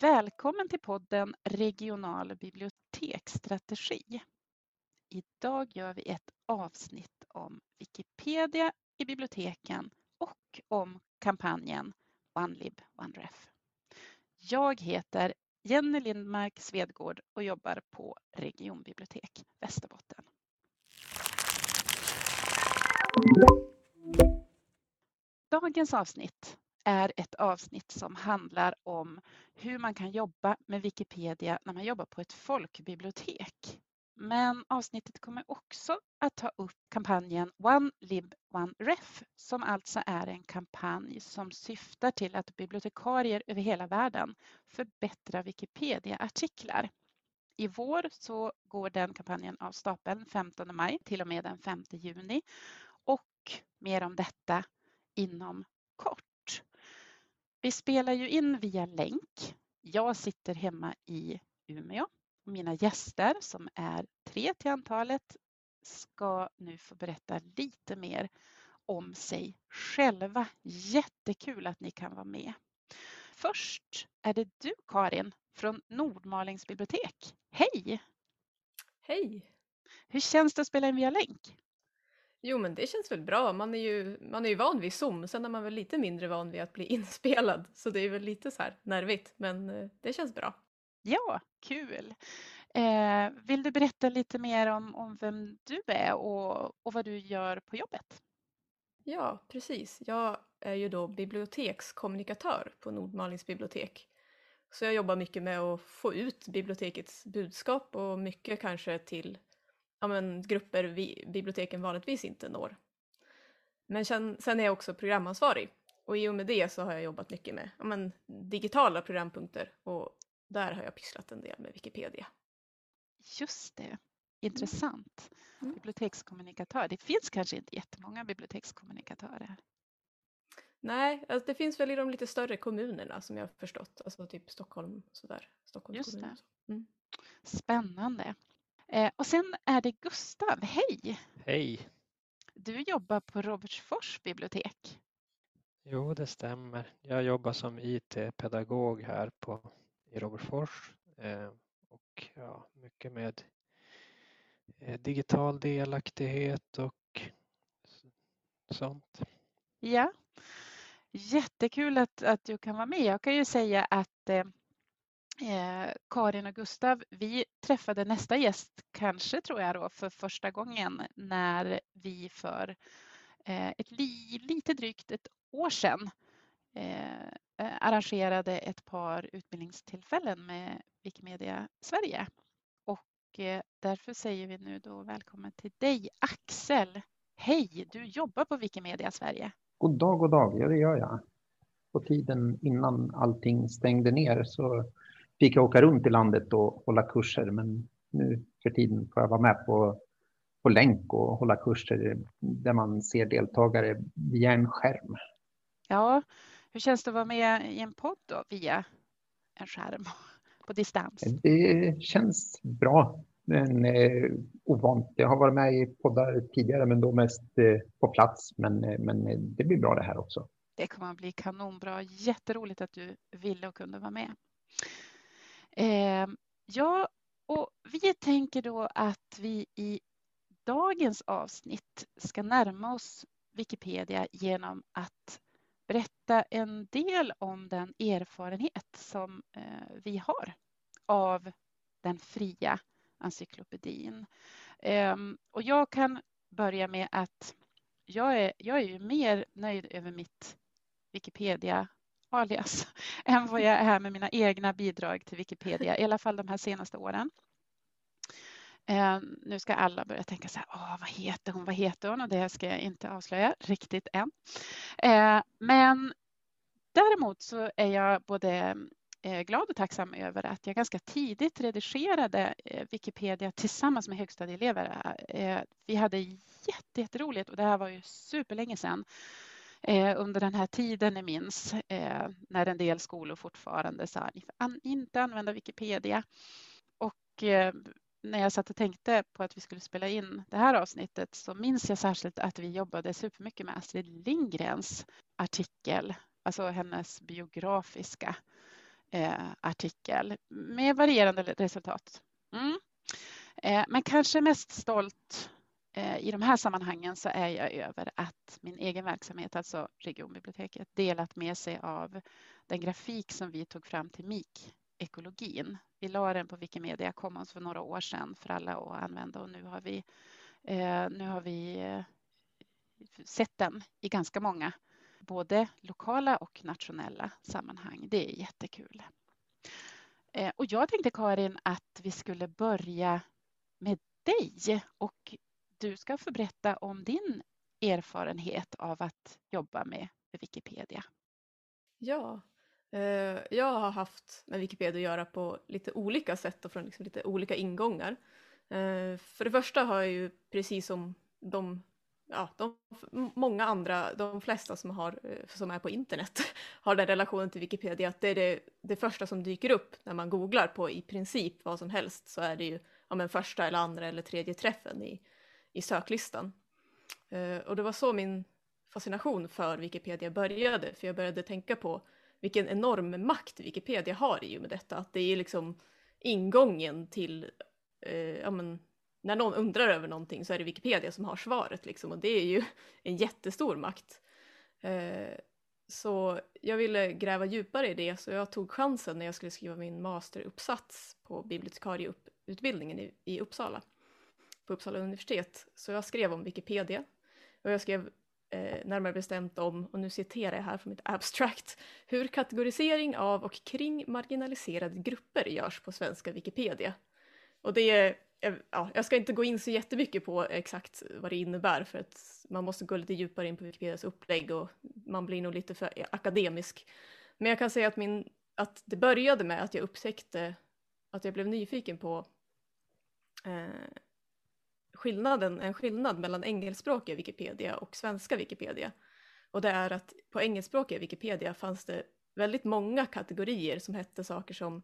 Välkommen till podden Regional biblioteksstrategi. Idag gör vi ett avsnitt om Wikipedia i biblioteken och om kampanjen One Lib One Ref. Jag heter Jenny Lindmark-Svedgård och jobbar på Regionbibliotek Västerbotten. Dagens avsnitt är ett avsnitt som handlar om hur man kan jobba med Wikipedia när man jobbar på ett folkbibliotek. Men avsnittet kommer också att ta upp kampanjen One Lib One Ref, som alltså är en kampanj som syftar till att bibliotekarier över hela världen förbättrar Wikipedia-artiklar. I vår så går den kampanjen av stapeln 15 maj till och med den 5 juni och mer om detta inom kort. Vi spelar ju in via länk. Jag sitter hemma i Umeå. Mina gäster, som är 3 till antalet, ska nu få berätta lite mer om sig själva. Jättekul att ni kan vara med. Först är det du, Karin, från Nordmalings bibliotek. Hej! Hej! Hur känns det att spela in via länk? Jo, men det känns väl bra. Man är ju van vid Zoom, sen är man väl lite mindre van vid att bli inspelad. Så det är väl lite så här nervigt, men det känns bra. Ja, kul. Vill du berätta lite mer om vem du är och vad du gör på jobbet? Ja, precis. Jag är ju då bibliotekskommunikatör på Nordmalings bibliotek. Så jag jobbar mycket med att få ut bibliotekets budskap och mycket kanske till grupper biblioteken vanligtvis inte når. Men sen är jag också programansvarig. Och i och med det så har jag jobbat mycket med digitala programpunkter och där har jag pysslat en del med Wikipedia. Just det, intressant. Bibliotekskommunikatör, det finns kanske inte jättemånga bibliotekskommunikatörer. Nej, alltså det finns väl i de lite större kommunerna som jag har förstått. Alltså typ Stockholm och sådär. Just det, spännande. Och sen är det Gustav, hej! Hej! Du jobbar på Robertsfors bibliotek. Jo, det stämmer. Jag jobbar som IT-pedagog här i Robertsfors och mycket med digital delaktighet och sånt. Ja, jättekul att du kan vara med. Jag kan ju säga att Karin och Gustav, vi träffade nästa gäst kanske tror jag då för första gången när vi för lite drygt ett år sedan arrangerade ett par utbildningstillfällen med Wikimedia Sverige. Och därför säger vi nu då välkommen till dig, Axel. Hej, du jobbar på Wikimedia Sverige. God dag, ja det gör jag. På tiden innan allting stängde ner så fick jag åka runt i landet och hålla kurser. Men nu för tiden får jag vara med på länk och hålla kurser där man ser deltagare via en skärm. Ja, hur känns det att vara med i en podd då, via en skärm på distans? Det känns bra, men ovant. Jag har varit med i poddar tidigare, men då mest på plats. Men det blir bra det här också. Det kommer att bli kanonbra. Jätteroligt att du ville och kunde vara med. Och vi tänker då att vi i dagens avsnitt ska närma oss Wikipedia genom att berätta en del om den erfarenhet som vi har av den fria encyklopedin. Och jag kan börja med att jag är ju mer nöjd över mitt Wikipedia-alias än vad jag är med mina egna bidrag till Wikipedia, i alla fall de här senaste åren. Nu ska alla börja tänka så här, vad heter hon? Och det ska jag inte avslöja riktigt än. Men däremot så är jag både glad och tacksam över att jag ganska tidigt redigerade Wikipedia tillsammans med högstadieelever. Vi hade jätteroligt och det här var ju superlänge sedan. Under den här tiden ni minns när en del skolor fortfarande sa ni får inte använda Wikipedia. Och när jag satt och tänkte på att vi skulle spela in det här avsnittet så minns jag särskilt att vi jobbade supermycket med Astrid Lindgrens artikel alltså hennes biografiska artikel med varierande resultat. Men kanske mest stolt i de här sammanhangen så är jag över att min egen verksamhet, alltså Regionbiblioteket, delat med sig av den grafik som vi tog fram till MIK-ekologin. Vi la den på Wikimedia Commons för några år sedan för alla att använda, och nu har vi sett den i ganska många, både lokala och nationella sammanhang. Det är jättekul. Och jag tänkte, Karin, att vi skulle börja med dig, och du ska få berätta om din erfarenhet av att jobba med Wikipedia. Ja, jag har haft med Wikipedia att göra på lite olika sätt och från liksom lite olika ingångar. För det första har jag ju, precis som de flesta som är på internet har den relationen till Wikipedia, att det är det första som dyker upp när man googlar på i princip vad som helst, så är det ju första eller andra eller tredje träffen i söklistan. Och det var så min fascination för Wikipedia började, för jag började tänka på vilken enorm makt Wikipedia har i och med detta, att det är liksom ingången till när någon undrar över någonting så är det Wikipedia som har svaret liksom, och det är ju en jättestor makt. Så jag ville gräva djupare i det, så jag tog chansen när jag skulle skriva min masteruppsats på bibliotekarieutbildningen i Uppsala, på Uppsala universitet. Så jag skrev om Wikipedia, och jag skrev närmare bestämt om, och nu citerar jag här från mitt abstract, hur kategorisering av och kring marginaliserade grupper görs på svenska Wikipedia. Och det är, jag ska inte gå in så jättemycket på exakt vad det innebär, för att man måste gå lite djupare in på Wikipedias upplägg och man blir nog lite för akademisk. Men jag kan säga att det började med att jag upptäckte att jag blev nyfiken på en skillnad mellan engelskspråkiga Wikipedia och svenska Wikipedia. Och det är att på engelskspråkiga Wikipedia fanns det väldigt många kategorier som hette saker som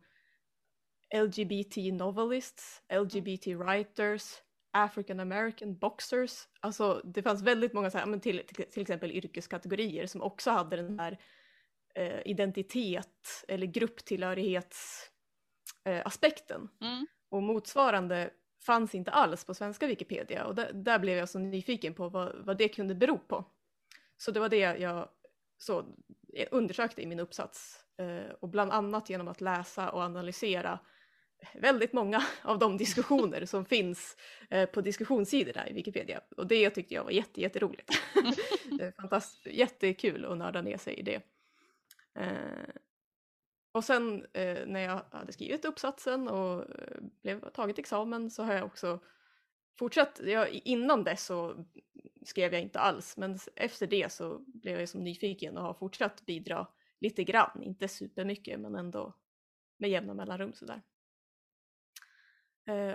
LGBT novelists, LGBT writers, African American boxers. Alltså det fanns väldigt många så här, men till exempel yrkeskategorier som också hade den här identitet eller grupptillhörighetsaspekten. Och motsvarande fanns inte alls på svenska Wikipedia, och där blev jag så nyfiken på vad det kunde bero på. Så det var det jag undersökte i min uppsats, och bland annat genom att läsa och analysera väldigt många av de diskussioner som finns på diskussionssidorna i Wikipedia. Och det tyckte jag var jätteroligt. Fantastiskt, jättekul att nörda ner sig i det. Och sen när jag hade skrivit uppsatsen och tagit examen, så har jag också fortsatt. Innan dess så skrev jag inte alls, men efter det så blev jag som nyfiken och har fortsatt bidra lite grann, inte supermycket men ändå med jämna mellanrum sådär.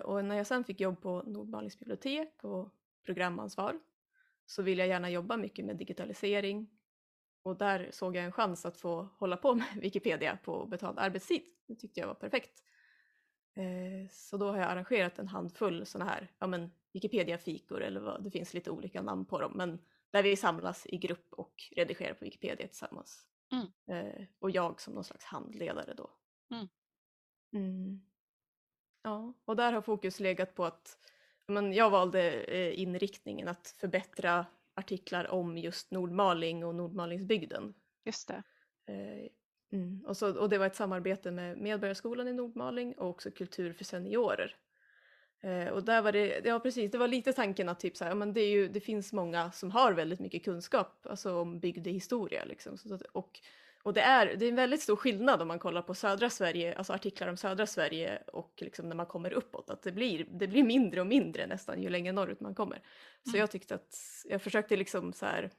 Och när jag sen fick jobb på Nordmalings bibliotek och programansvar, så ville jag gärna jobba mycket med digitalisering, och där såg jag en chans att få hålla på med Wikipedia på betald arbetstid. Det tyckte jag var perfekt. Så då har jag arrangerat en handfull sådana här Wikipedia-fikor, eller vad, det finns lite olika namn på dem, men där vi samlas i grupp och redigerar på Wikipedia tillsammans. Och jag som någon slags handledare då. Ja, och där har fokus legat på att jag valde inriktningen att förbättra artiklar om just Nordmaling och Nordmalingsbygden. Just det. Och det var ett samarbete med Medborgarskolan i Nordmaling och också Kultur för seniorer. Och där var det, ja precis, det var lite tanken att typ så här, det finns många som har väldigt mycket kunskap alltså om bygdehistoria liksom. Och det är en väldigt stor skillnad om man kollar på södra Sverige, alltså artiklar om södra Sverige, och liksom när man kommer uppåt, att det blir mindre och mindre nästan ju längre norrut man kommer. Så jag tyckte att jag försökte liksom så här,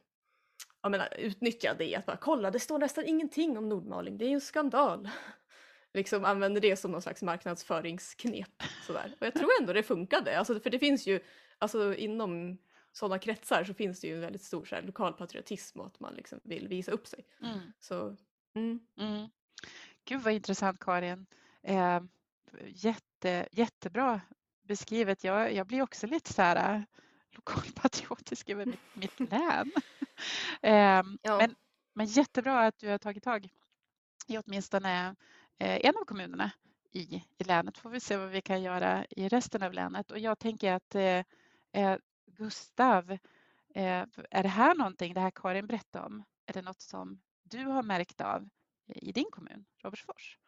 utnyttja det, att bara kolla, det står nästan ingenting om Nordmaling, det är ju en skandal. Liksom använder det som någon slags marknadsföringsknep. Sådär. Och jag tror ändå det funkade. Alltså, för det finns ju, alltså, inom sådana kretsar så finns det ju en väldigt stor så här, lokalpatriotism, och att man liksom vill visa upp sig. Så, Gud vad intressant, Karin. Jättebra beskrivet. Jag blir också lite så här lokalpatriotisk över mitt län. Men Men jättebra att du har tagit tag i åtminstone en av kommunerna i länet. Får vi se vad vi kan göra i resten av länet. Och jag tänker att Gustav, är det här någonting, det här Karin berättade om, är det något som du har märkt av i din kommun, Robertsfors?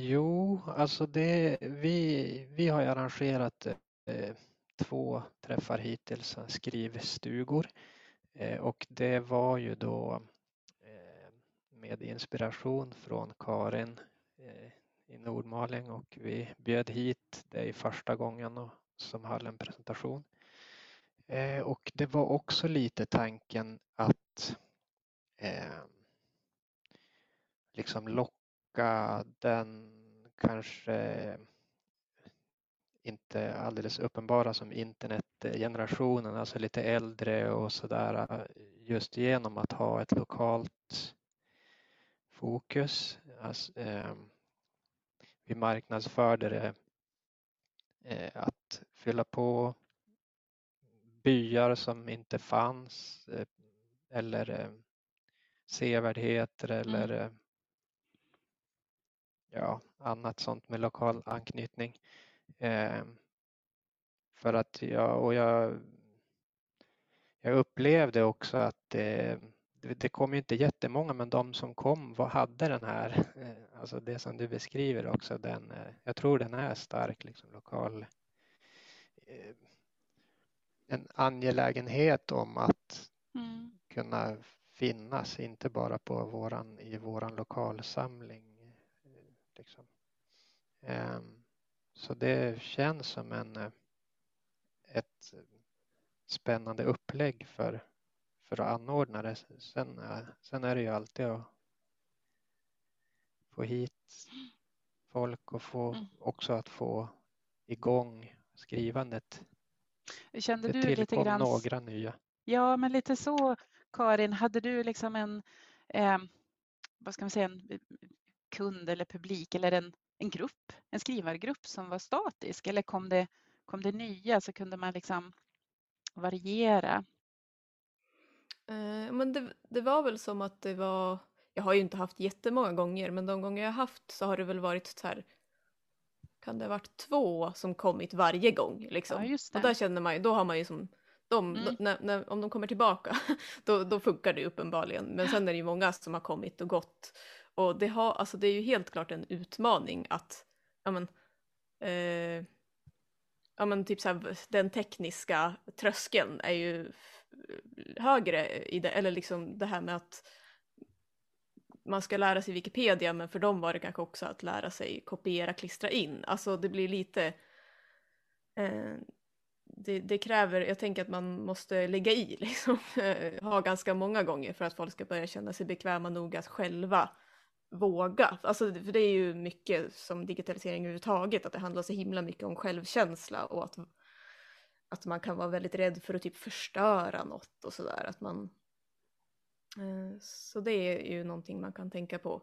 Jo, alltså vi har arrangerat två träffar hittills, skrivstugor. Och det var ju då med inspiration från Karin i Nordmaling, och vi bjöd hit dig första gången och som höll en presentation. Och det var också lite tanken att liksom locka den kanske inte alldeles uppenbara som internetgenerationen, alltså lite äldre och sådär, just genom att ha ett lokalt fokus. Alltså, vi marknadsförde det, att fylla på byar som inte fanns, eller sevärdheter eller ja, annat sånt med lokal anknytning. För att jag upplevde också att det kom ju inte jättemånga, men de som kom hade den här, alltså det som du beskriver också, jag tror den är stark liksom, lokal, en angelägenhet om att kunna finnas, inte bara på i våran lokalsamling liksom. Så det känns som ett spännande upplägg för att anordna det. Sen är det ju alltid att få hit folk och också att få igång skrivandet. Kände du lite grann några nya? Ja, men lite så, Karin. Hade du liksom en vad ska man säga, en kund eller publik eller en grupp, en skrivargrupp som var statisk, eller kom det nya, så kunde man liksom variera? Men det var väl som att det var, jag har ju inte haft jättemånga gånger, men de gånger jag har haft så har det väl varit så här, kan det ha varit två som kommit varje gång liksom. Ja, just det. Och där känner man ju, då har man ju som de, om de kommer tillbaka då funkar det uppenbarligen, men sen är det ju många som har kommit och gått. Och alltså det är ju helt klart en utmaning att typ så här, den tekniska tröskeln är ju högre i det, eller liksom det här med att man ska lära sig Wikipedia, men för dem var det kanske också att lära sig kopiera, klistra in. Alltså det blir lite, det kräver, jag tänker att man måste lägga i liksom, ha ganska många gånger för att folk ska börja känna sig bekväma nog att själva våga. Alltså, för det är ju mycket som digitalisering överhuvudtaget, att det handlar så himla mycket om självkänsla och att man kan vara väldigt rädd för att typ förstöra något och sådär. Att man, så det är ju någonting man kan tänka på.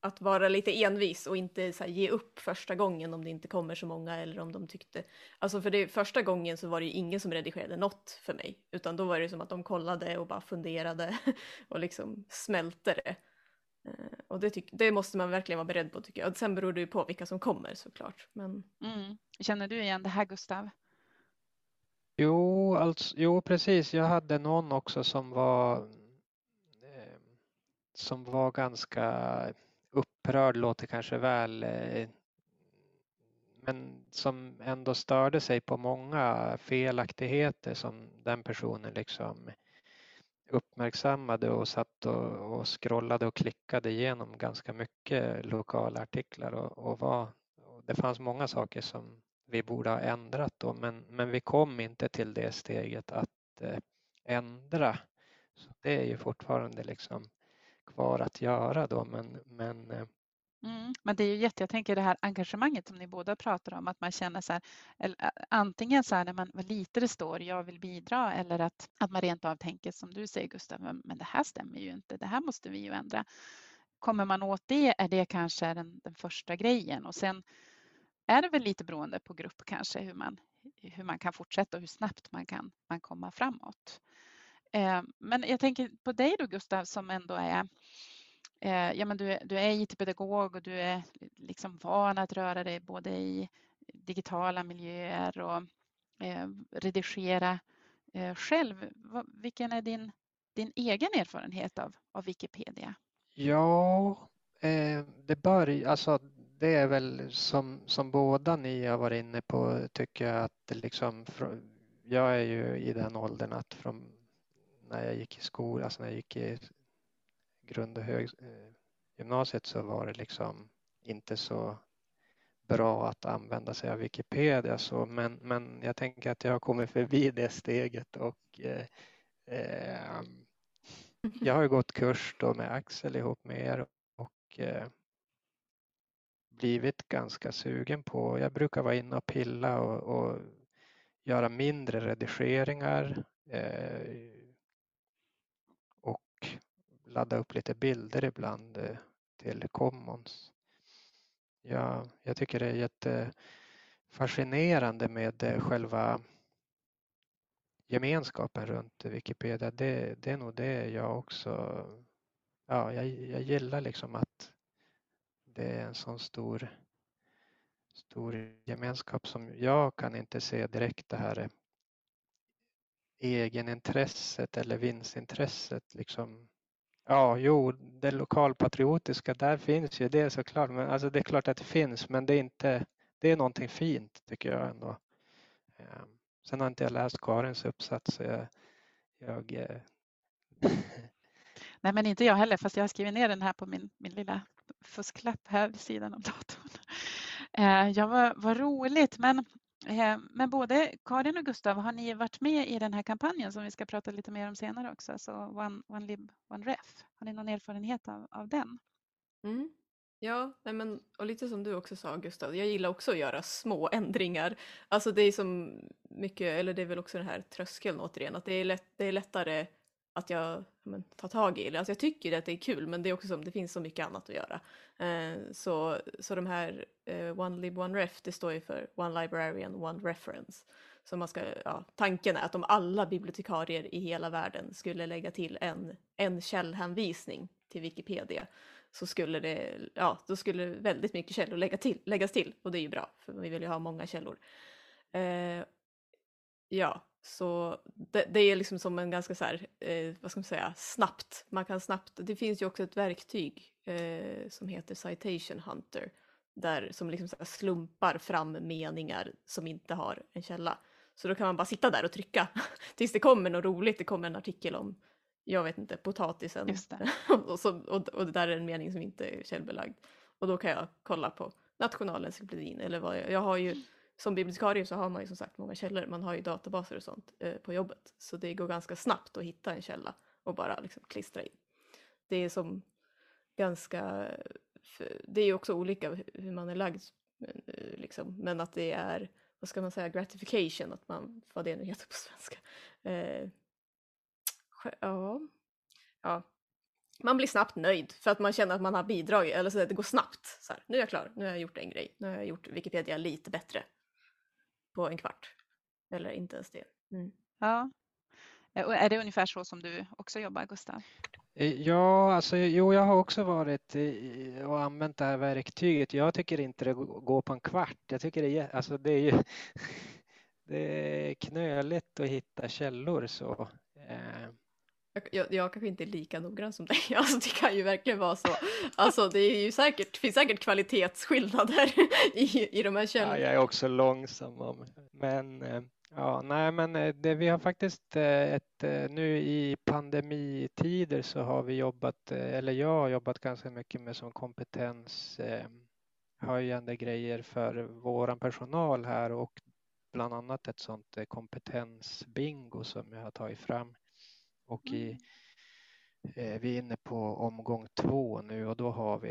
Att vara lite envis och inte så här, ge upp första gången om det inte kommer så många, eller om de tyckte... Alltså för det första gången så var det ju ingen som redigerade något för mig, utan då var det som att de kollade och bara funderade och liksom smälte det. Och det måste man verkligen vara beredd på, tycker jag. Och sen beror det ju på vilka som kommer såklart. Men... Känner du igen det här, Gustav? Jo, precis. Jag hade någon också som var ganska... upprörd låter kanske väl, men som ändå störde sig på många felaktigheter som den personen liksom uppmärksammade, och satt och scrollade och klickade igenom ganska mycket lokala artiklar, och det fanns många saker som vi borde ha ändrat då, men vi kom inte till det steget att ändra. Så det är ju fortfarande liksom kvar att göra då, men det är ju jag tänker det här engagemanget som ni båda pratar om, att man känner så här, eller, antingen så här när man, vad lite det står, jag vill bidra, eller att man rent av tänker som du säger, Gustav, men det här stämmer ju inte, det här måste vi ju ändra. Kommer man åt det, är det kanske den första grejen, och sen är det väl lite beroende på grupp kanske hur man kan fortsätta och hur snabbt man kan komma framåt. Men jag tänker på dig då, Gustav, som ändå är ja, men du är IT-pedagog och du är liksom van att röra dig både i digitala miljöer och redigera själv. Vilken är din egen erfarenhet av Wikipedia? Ja, det är väl som båda ni har varit inne på, tycker jag, att liksom, jag är ju i den åldern att från när jag gick i skolan, alltså när jag gick i grund- och gymnasiet, så var det liksom inte så bra att använda sig av Wikipedia. Så, men jag tänker att jag har kommit förbi det steget och jag har ju gått kurs då med Axel ihop med er och blivit ganska sugen på, jag brukar vara inne och pilla och göra mindre redigeringar och ladda upp lite bilder ibland till Commons. Ja, jag tycker det är jättefascinerande med själva gemenskapen runt Wikipedia. Det är nog det jag också, ja, jag gillar liksom att det är en sån stor gemenskap som jag kan inte se direkt det här egenintresset eller vinstintresset liksom. Ja, jo, det lokalpatriotiska, där finns ju det såklart, men alltså det är klart att det finns, men det är inte, det är någonting fint tycker jag ändå. Sen har inte jag läst Karins uppsats så jag Nej, men inte jag heller, fast jag har skrivit ner den här på min lilla fusklapp här vid sidan om datorn. Ja, vad roligt, men både Karin och Gustav, har ni varit med i den här kampanjen som vi ska prata lite mer om senare också, så One Lib One Ref. Har ni någon erfarenhet av den? Mm. Ja, nej men, och lite som du också sa, Gustav, jag gillar också att göra små ändringar. Alltså det är som mycket, eller det är väl också den här tröskeln återigen, att det är lättare att jag tar tag i det. Alltså jag tycker att det är kul, men det är också som det finns så mycket annat att göra. Så de här One Lib One Ref, det står ju för One Librarian, One Reference. Så man ska, ja, tanken är att om alla bibliotekarier i hela världen skulle lägga till en källhänvisning till Wikipedia, så skulle det, ja, då skulle väldigt mycket källor läggas till, och det är ju bra, för vi vill ju ha många källor. Ja, så det är liksom som en ganska så här, vad ska man säga, snabbt. Man kan snabbt, det finns ju också ett verktyg som heter Citation Hunter, där som liksom så här slumpar fram meningar som inte har en källa. Så då kan man bara sitta där och trycka tills det kommer något roligt, det kommer en artikel om, jag vet inte, potatisen. Just det. och det där är en mening som inte är källbelagd. Och då kan jag kolla på Nationalencyklopedin eller vad jag har ju. Som bibliotekarie så har man ju som sagt många källor. Man har ju databaser och sånt på jobbet. Så det går ganska snabbt att hitta en källa och bara liksom klistra in. Det är som ganska... Det är ju också olika hur man är lagd. Liksom. Men att det är, vad ska man säga, gratification. Att man, vad det nu heter på svenska. Ja. Man blir snabbt nöjd för att man känner att man har bidragit. Eller så att det går snabbt. Så här, nu är jag klar. Nu har jag gjort en grej. Nu har jag gjort Wikipedia lite bättre. På en kvart. Eller inte ens det. Mm. Ja. Och är det ungefär så som du också jobbar, Gustav? Ja, alltså jo, jag har också varit och använt det här verktyget. Jag tycker inte det går på en kvart. Jag tycker det är ju det är knöligt att hitta källor så. Jag kanske inte är lika noggrann som dig. Alltså det kan ju verkligen vara så. Alltså det är ju säkert, finns säkert kvalitetsskillnader i de här källorna. Ja, jag är också långsam om. Men ja, nej, men det, vi har faktiskt nu i pandemitider så har vi jobbat, eller jag har jobbat ganska mycket med som kompetenshöjande grejer för våran personal här, och bland annat ett sånt kompetensbingo som jag har tagit fram. Och vi är inne på omgång 2 nu, och då har vi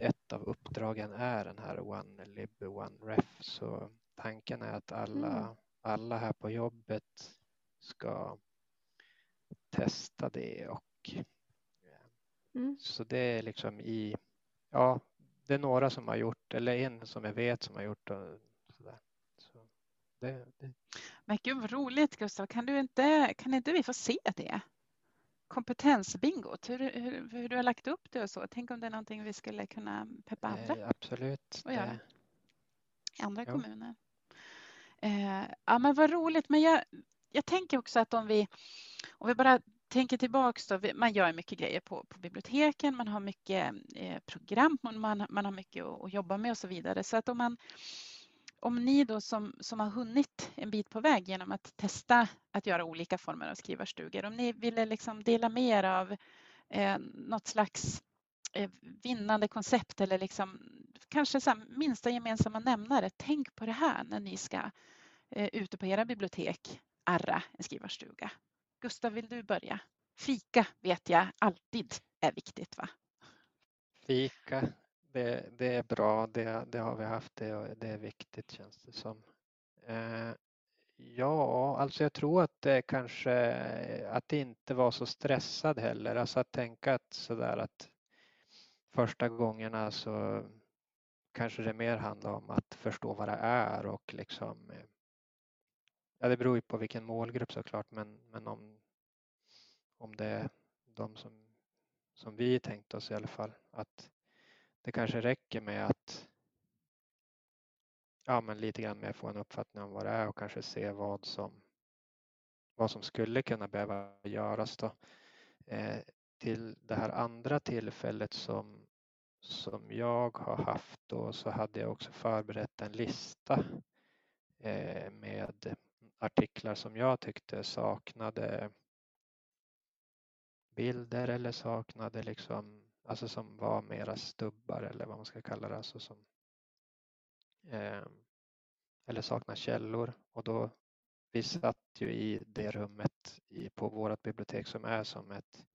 ett av uppdragen är den här One Lib One Ref. Så tanken är att alla här på jobbet ska testa det. Och, så det är liksom i, ja, det är några som har gjort, eller en som jag vet som har gjort. Och, sådär. Så det. Men gud vad roligt, Gustav, kan inte vi få se det? Kompetensbingot, hur du har lagt upp det och så. Tänk om det är någonting vi skulle kunna peppa andra. Absolut. Och göra. I andra kommuner. Ja, men vad roligt. Men jag tänker också att om vi bara tänker tillbaks då. Man gör mycket grejer på biblioteken. Man har mycket program. Man har mycket att jobba med och så vidare. Så att om ni då som har hunnit en bit på väg genom att testa att göra olika former av skrivarstugor. Om ni ville liksom dela med er av något slags vinnande koncept eller liksom, kanske så här, minsta gemensamma nämnare. Tänk på det här när ni ska ute på era bibliotek arra en skrivarstuga. Gustav, vill du börja? Fika vet jag alltid är viktigt, va? Fika. Det är bra, det har vi haft, det är viktigt känns det som. Ja, alltså jag tror att det kanske, att det inte var så stressad heller. Alltså att tänka att sådär att första gångerna så kanske det mer handlar om att förstå vad det är och liksom, ja det beror ju på vilken målgrupp såklart, men om det är de som vi tänkte oss i alla fall, att det kanske räcker med att ja, men lite grann med få en uppfattning om vad det är och kanske se vad som skulle kunna behöva göras då. Till det här andra tillfället som jag har haft då, så hade jag också förberett en lista med artiklar som jag tyckte saknade bilder eller saknade liksom, alltså som var mera stubbar eller vad man ska kalla det, alltså som eller saknar källor, och då vi satt ju i det rummet på vårt bibliotek som är som ett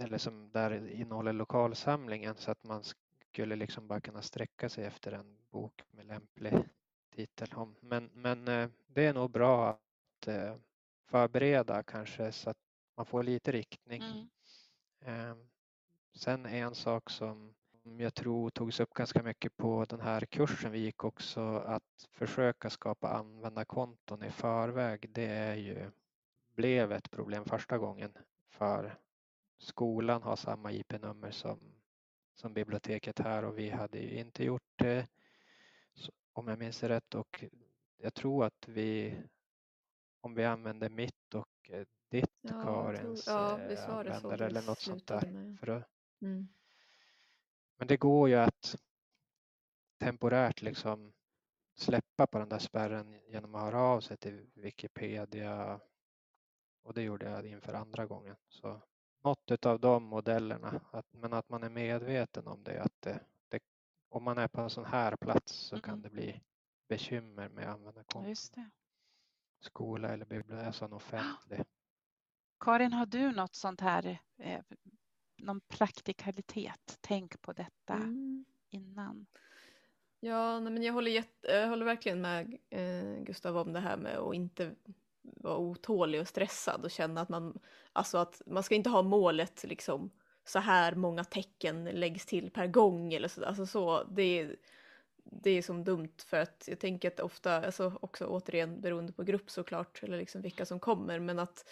eller som där innehåller lokalsamlingen, så att man skulle liksom bara kunna sträcka sig efter en bok med lämplig titel. Men det är nog bra att förbereda kanske så att man får lite riktning. Sen är en sak som jag tror togs upp ganska mycket på den här kursen vi gick också, att försöka skapa användarkonton i förväg. Det blev ett problem första gången, för skolan har samma IP-nummer som biblioteket här och vi hade ju inte gjort det om jag minns rätt, och jag tror att om vi använder mitt och ditt, ja, Karins användare eller något sånt där. Men det går ju att temporärt liksom släppa på den där spärren genom att höra av sig till Wikipedia, och det gjorde jag inför andra gången. Så något av de modellerna, men att man är medveten om det, att om man är på en sån här plats så kan det bli bekymmer med användarkonton. Just det. Skola eller bibliotek, en offentlig. Karin, har du något sånt här, någon praktikalitet? Tänk på detta innan. Ja, nej, men jag håller verkligen med Gustav om det här med att inte vara otålig och stressad och känna att man ska inte ha målet liksom så här många tecken läggs till per gång eller så. Alltså så det är som dumt, för att jag tänker att ofta, alltså också återigen beroende på grupp såklart, eller liksom vilka som kommer, men att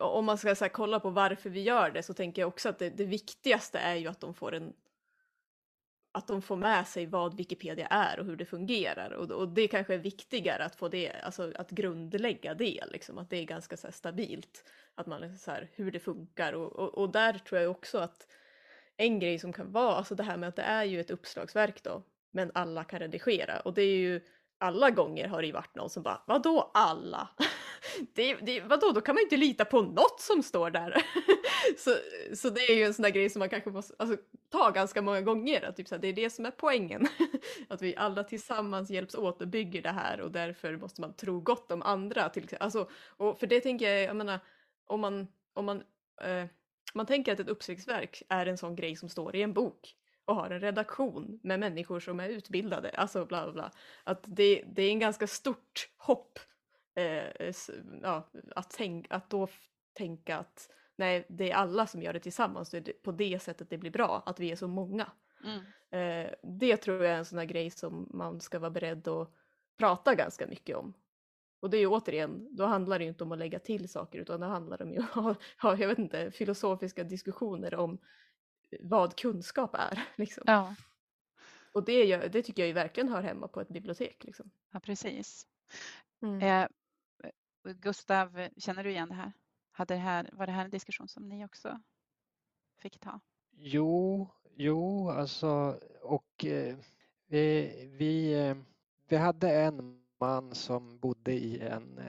om man ska så här, kolla på varför vi gör det, så tänker jag också att det viktigaste är ju att de får med sig vad Wikipedia är och hur det fungerar, och det kanske är viktigare att få det, alltså att grundlägga det liksom, att det är ganska så här, stabilt, att man så här, hur det funkar, och där tror jag också att en grej som kan vara, alltså det här med att det är ju ett uppslagsverk då, men alla kan redigera, och det är ju, alla gånger har det ju varit någon som bara, vadå alla? Vadå, då kan man inte lita på något som står där. så det är ju en sån där grej som man kanske måste ta ganska många gånger, att typ så här, det är det som är poängen. Att vi alla tillsammans hjälps åt och bygger det här, och därför måste man tro gott om andra. Och för det tänker jag menar, man tänker att ett uppslagsverk är en sån grej som står i en bok och har en redaktion med människor som är utbildade, alltså bla bla bla. Att det är en ganska stort hopp att tänka att nej, det är alla som gör det tillsammans, det är på det sättet det blir bra, att vi är så många. Det tror jag är en sån här grej som man ska vara beredd att prata ganska mycket om. Och det är ju återigen, då handlar det ju inte om att lägga till saker, utan det handlar om ju att ha, jag vet inte, filosofiska diskussioner om vad kunskap är. Liksom. Ja. Och det tycker jag ju verkligen hör hemma på ett bibliotek. Liksom. Ja, precis. Gustav, känner du igen det här? Var det här en diskussion som ni också fick ta? Jo, alltså, och vi hade en man som bodde i en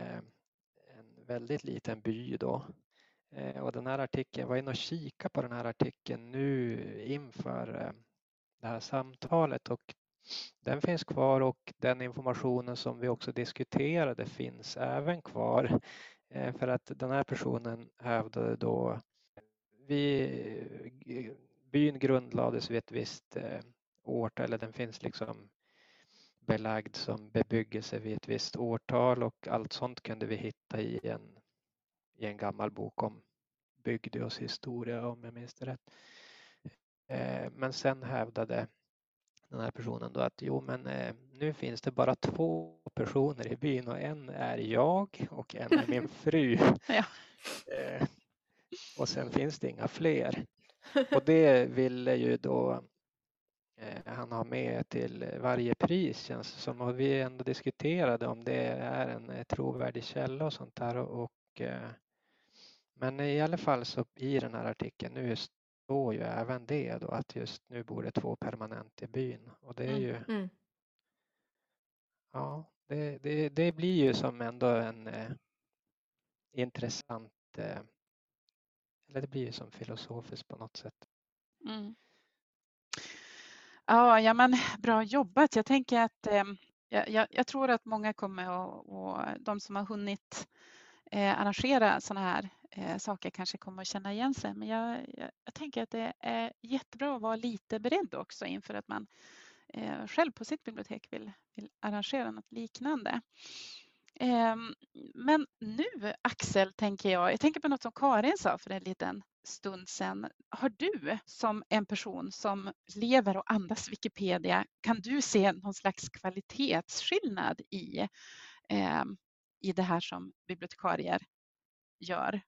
väldigt liten by då. Och den här artikeln, var inne och kika på den här artikeln nu inför det här samtalet, och den finns kvar, och den informationen som vi också diskuterade finns även kvar. För att den här personen hävdade då, byn grundlades vid ett visst årtal, eller den finns liksom belagd som bebyggelse vid ett visst årtal, och allt sånt kunde vi hitta i en gammal bok om bygdens historia, om jag minns det rätt. Men sen hävdade den här personen då att nu finns det bara 2 personer i byn, och en är jag och en är min fru. Ja. Och sen finns det inga fler. Och det ville ju då han har med till varje pris, känns som, och vi ändå diskuterade om det är en trovärdig källa och sånt där. Men i alla fall så i den här artikeln nu står ju även det då, att just nu bor det 2 permanent i byn, och det är ju ja, det blir ju som ändå en intressant, eller det blir ju som filosofiskt på något sätt. Ja, men bra jobbat. Jag tänker att jag tror att många kommer och de som har hunnit arrangera sådana här saker kanske kommer att känna igen sig. Men jag tänker att det är jättebra att vara lite beredd också inför att man själv på sitt bibliotek vill arrangera något liknande. Men nu, Axel, tänker jag tänker på något som Karin sa för en liten stund sedan. Har du som en person som lever och andas Wikipedia, kan du se någon slags kvalitetsskillnad i det här som bibliotekarier gör?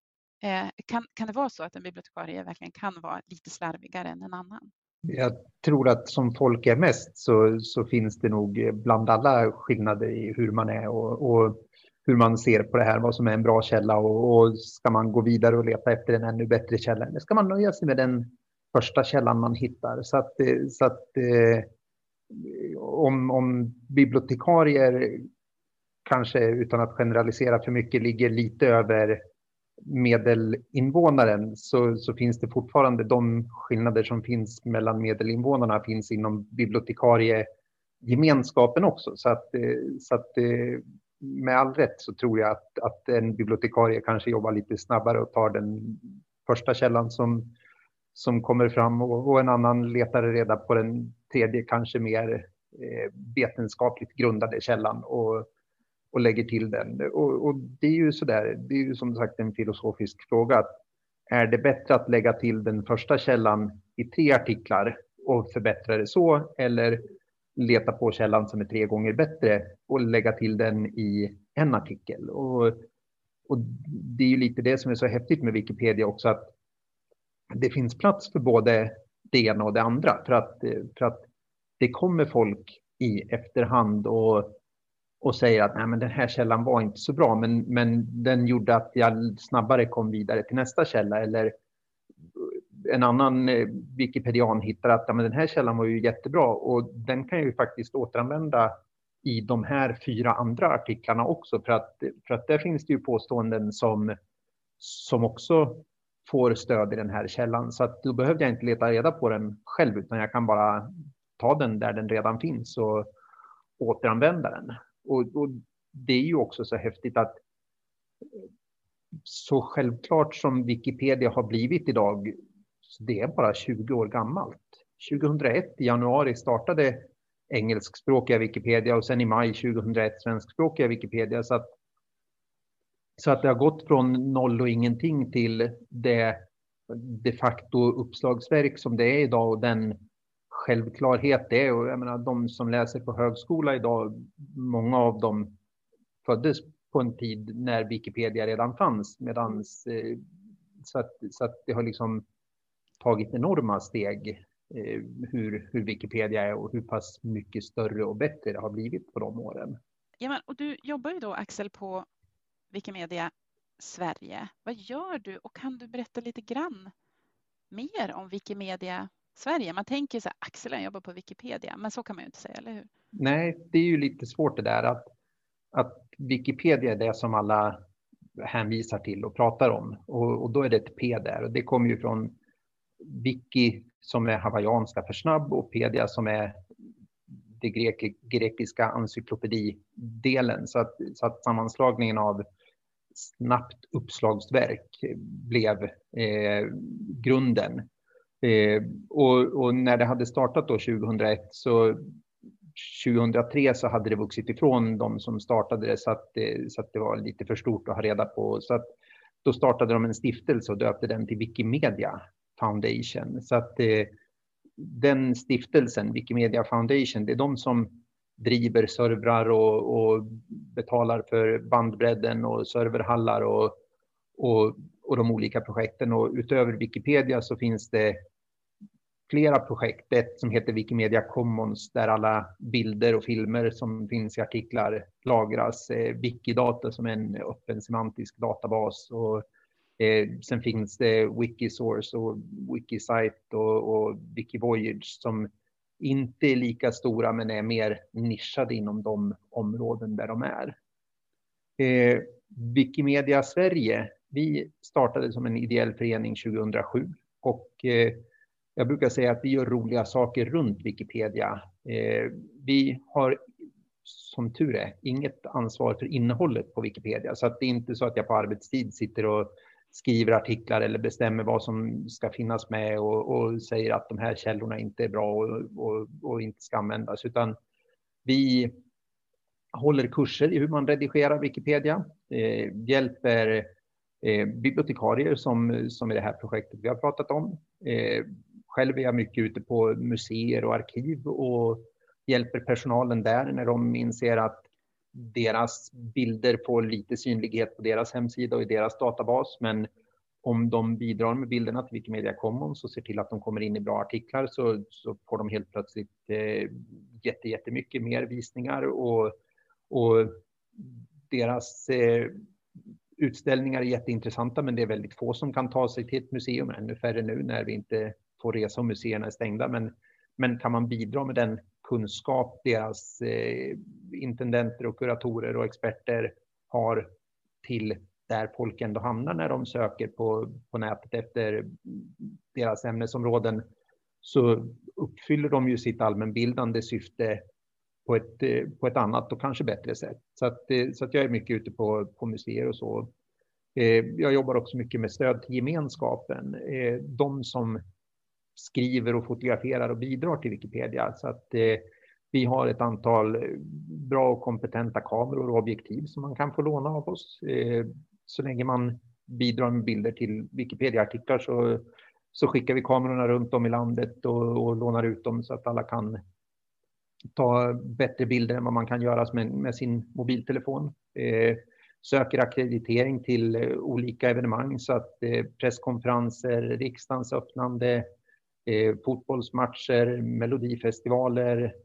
Kan det vara så att en bibliotekarie verkligen kan vara lite slarvigare än en annan? Jag tror att som folk är mest så finns det nog bland alla skillnader i hur man är och hur man ser på det här, vad som är en bra källa, och ska man gå vidare och leta efter en ännu bättre källa, eller ska man nöja sig med den första källan man hittar. Så att om bibliotekarier kanske, utan att generalisera för mycket, ligger lite över medelinvånaren, så finns det fortfarande de skillnader som finns mellan medelinvånarna finns inom bibliotekariegemenskapen också. Så att med all rätt så tror jag att en bibliotekarie kanske jobbar lite snabbare och tar den första källan som kommer fram, och en annan letar reda på den tredje, kanske mer vetenskapligt grundade källan och lägger till den. Och det är ju sådär, det är ju som sagt en filosofisk fråga. Är det bättre att lägga till den första källan i 3 artiklar och förbättra det så, eller leta på källan som är 3 gånger bättre och lägga till den i en artikel? Och det är ju lite det som är så häftigt med Wikipedia också, att det finns plats för både det ena och det andra. För att det kommer folk i efterhand och säger att nej, men den här källan var inte så bra, men den gjorde att jag snabbare kom vidare till nästa källa. Eller en annan wikipedian hittar att ja, men den här källan var ju jättebra, och den kan jag ju faktiskt återanvända i de här 4 andra artiklarna också. För att där finns det ju påståenden som också får stöd i den här källan. Så att då behövde jag inte leta reda på den själv, utan jag kan bara ta den där den redan finns och återanvända den. Och det är ju också så häftigt att så självklart som Wikipedia har blivit idag, så det är bara 20 år gammalt. 2001 i januari startade engelskspråkiga Wikipedia, och sen i maj 2001 svenskspråkiga Wikipedia. Så att det har gått från noll och ingenting till det de facto uppslagsverk som det är idag, och den självklarhet det är. Och jag menar, de som läser på högskola idag, många av dem föddes på en tid när Wikipedia redan fanns. Medans, så att det har liksom tagit enorma steg hur Wikipedia är och hur pass mycket större och bättre det har blivit på de åren. Ja, men, och du jobbar ju då, Axel, på Wikimedia Sverige. Vad gör du och kan du berätta lite grann mer om Wikimedia Sverige? Man tänker så här, Axel jobbar på Wikipedia, men så kan man ju inte säga, eller hur? Nej, det är ju lite svårt det där att Wikipedia är det som alla hänvisar till och pratar om. Och då är det ett P där. Och det kommer ju från Wiki, som är hawaiianska för snabb, och pedia som är det grekiska encyklopedidelen. Så att sammanslagningen av snabbt uppslagsverk blev grunden. Och när det hade startat då 2001, så 2003 så hade det vuxit ifrån de som startade det, så att det var lite för stort att ha reda på. Så att då startade de en stiftelse och döpte den till Wikimedia Foundation. Så att den stiftelsen, Wikimedia Foundation, det är de som driver servrar och betalar för bandbredden och serverhallar och de olika projekten. Och utöver Wikipedia så finns det flera projekt. Ett som heter Wikimedia Commons, där alla bilder och filmer som finns i artiklar lagras. Wikidata, som är en öppen semantisk databas, och sen finns det Wikisource och Wikisite och Wikivoyage, som inte är lika stora men är mer nischade inom de områden där de är. Wikimedia Sverige, vi startade som en ideell förening 2007, och jag brukar säga att vi gör roliga saker runt Wikipedia. Vi har, som tur är, inget ansvar för innehållet på Wikipedia, så att det är inte så att jag på arbetstid sitter och skriver artiklar eller bestämmer vad som ska finnas med och säger att de här källorna inte är bra och inte ska användas, utan vi håller kurser i hur man redigerar Wikipedia, hjälper bibliotekarier som i det här projektet vi har pratat om. Själv är jag mycket ute på museer och arkiv och hjälper personalen där när de inser att deras bilder får lite synlighet på deras hemsida och i deras databas. Men om de bidrar med bilderna till Wikimedia Commons och ser till att de kommer in i bra artiklar, så får de helt plötsligt jättemycket mer visningar. Och deras utställningar är jätteintressanta, men det är väldigt få som kan ta sig till ett museum. Ännu färre nu när vi inte får resa och museerna är stängda. Men kan man bidra med den kunskap deras intendenter och kuratorer och experter har till där folk ändå hamnar när de söker på nätet efter deras ämnesområden, så uppfyller de ju sitt allmänbildande syfte på ett annat och kanske bättre sätt. Så att jag är mycket ute på museer och så. Jag jobbar också mycket med stöd till gemenskapen. De som skriver och fotograferar och bidrar till Wikipedia. Så att vi har ett antal bra och kompetenta kameror och objektiv som man kan få låna av oss. Så länge man bidrar med bilder till Wikipedia-artiklar, så skickar vi kamerorna runt om i landet och lånar ut dem, så att alla kan ta bättre bilder än vad man kan göra med sin mobiltelefon. Söker akkreditering till olika evenemang, så att presskonferenser, riksdagens öppnande, fotbollsmatcher, melodifestivaler,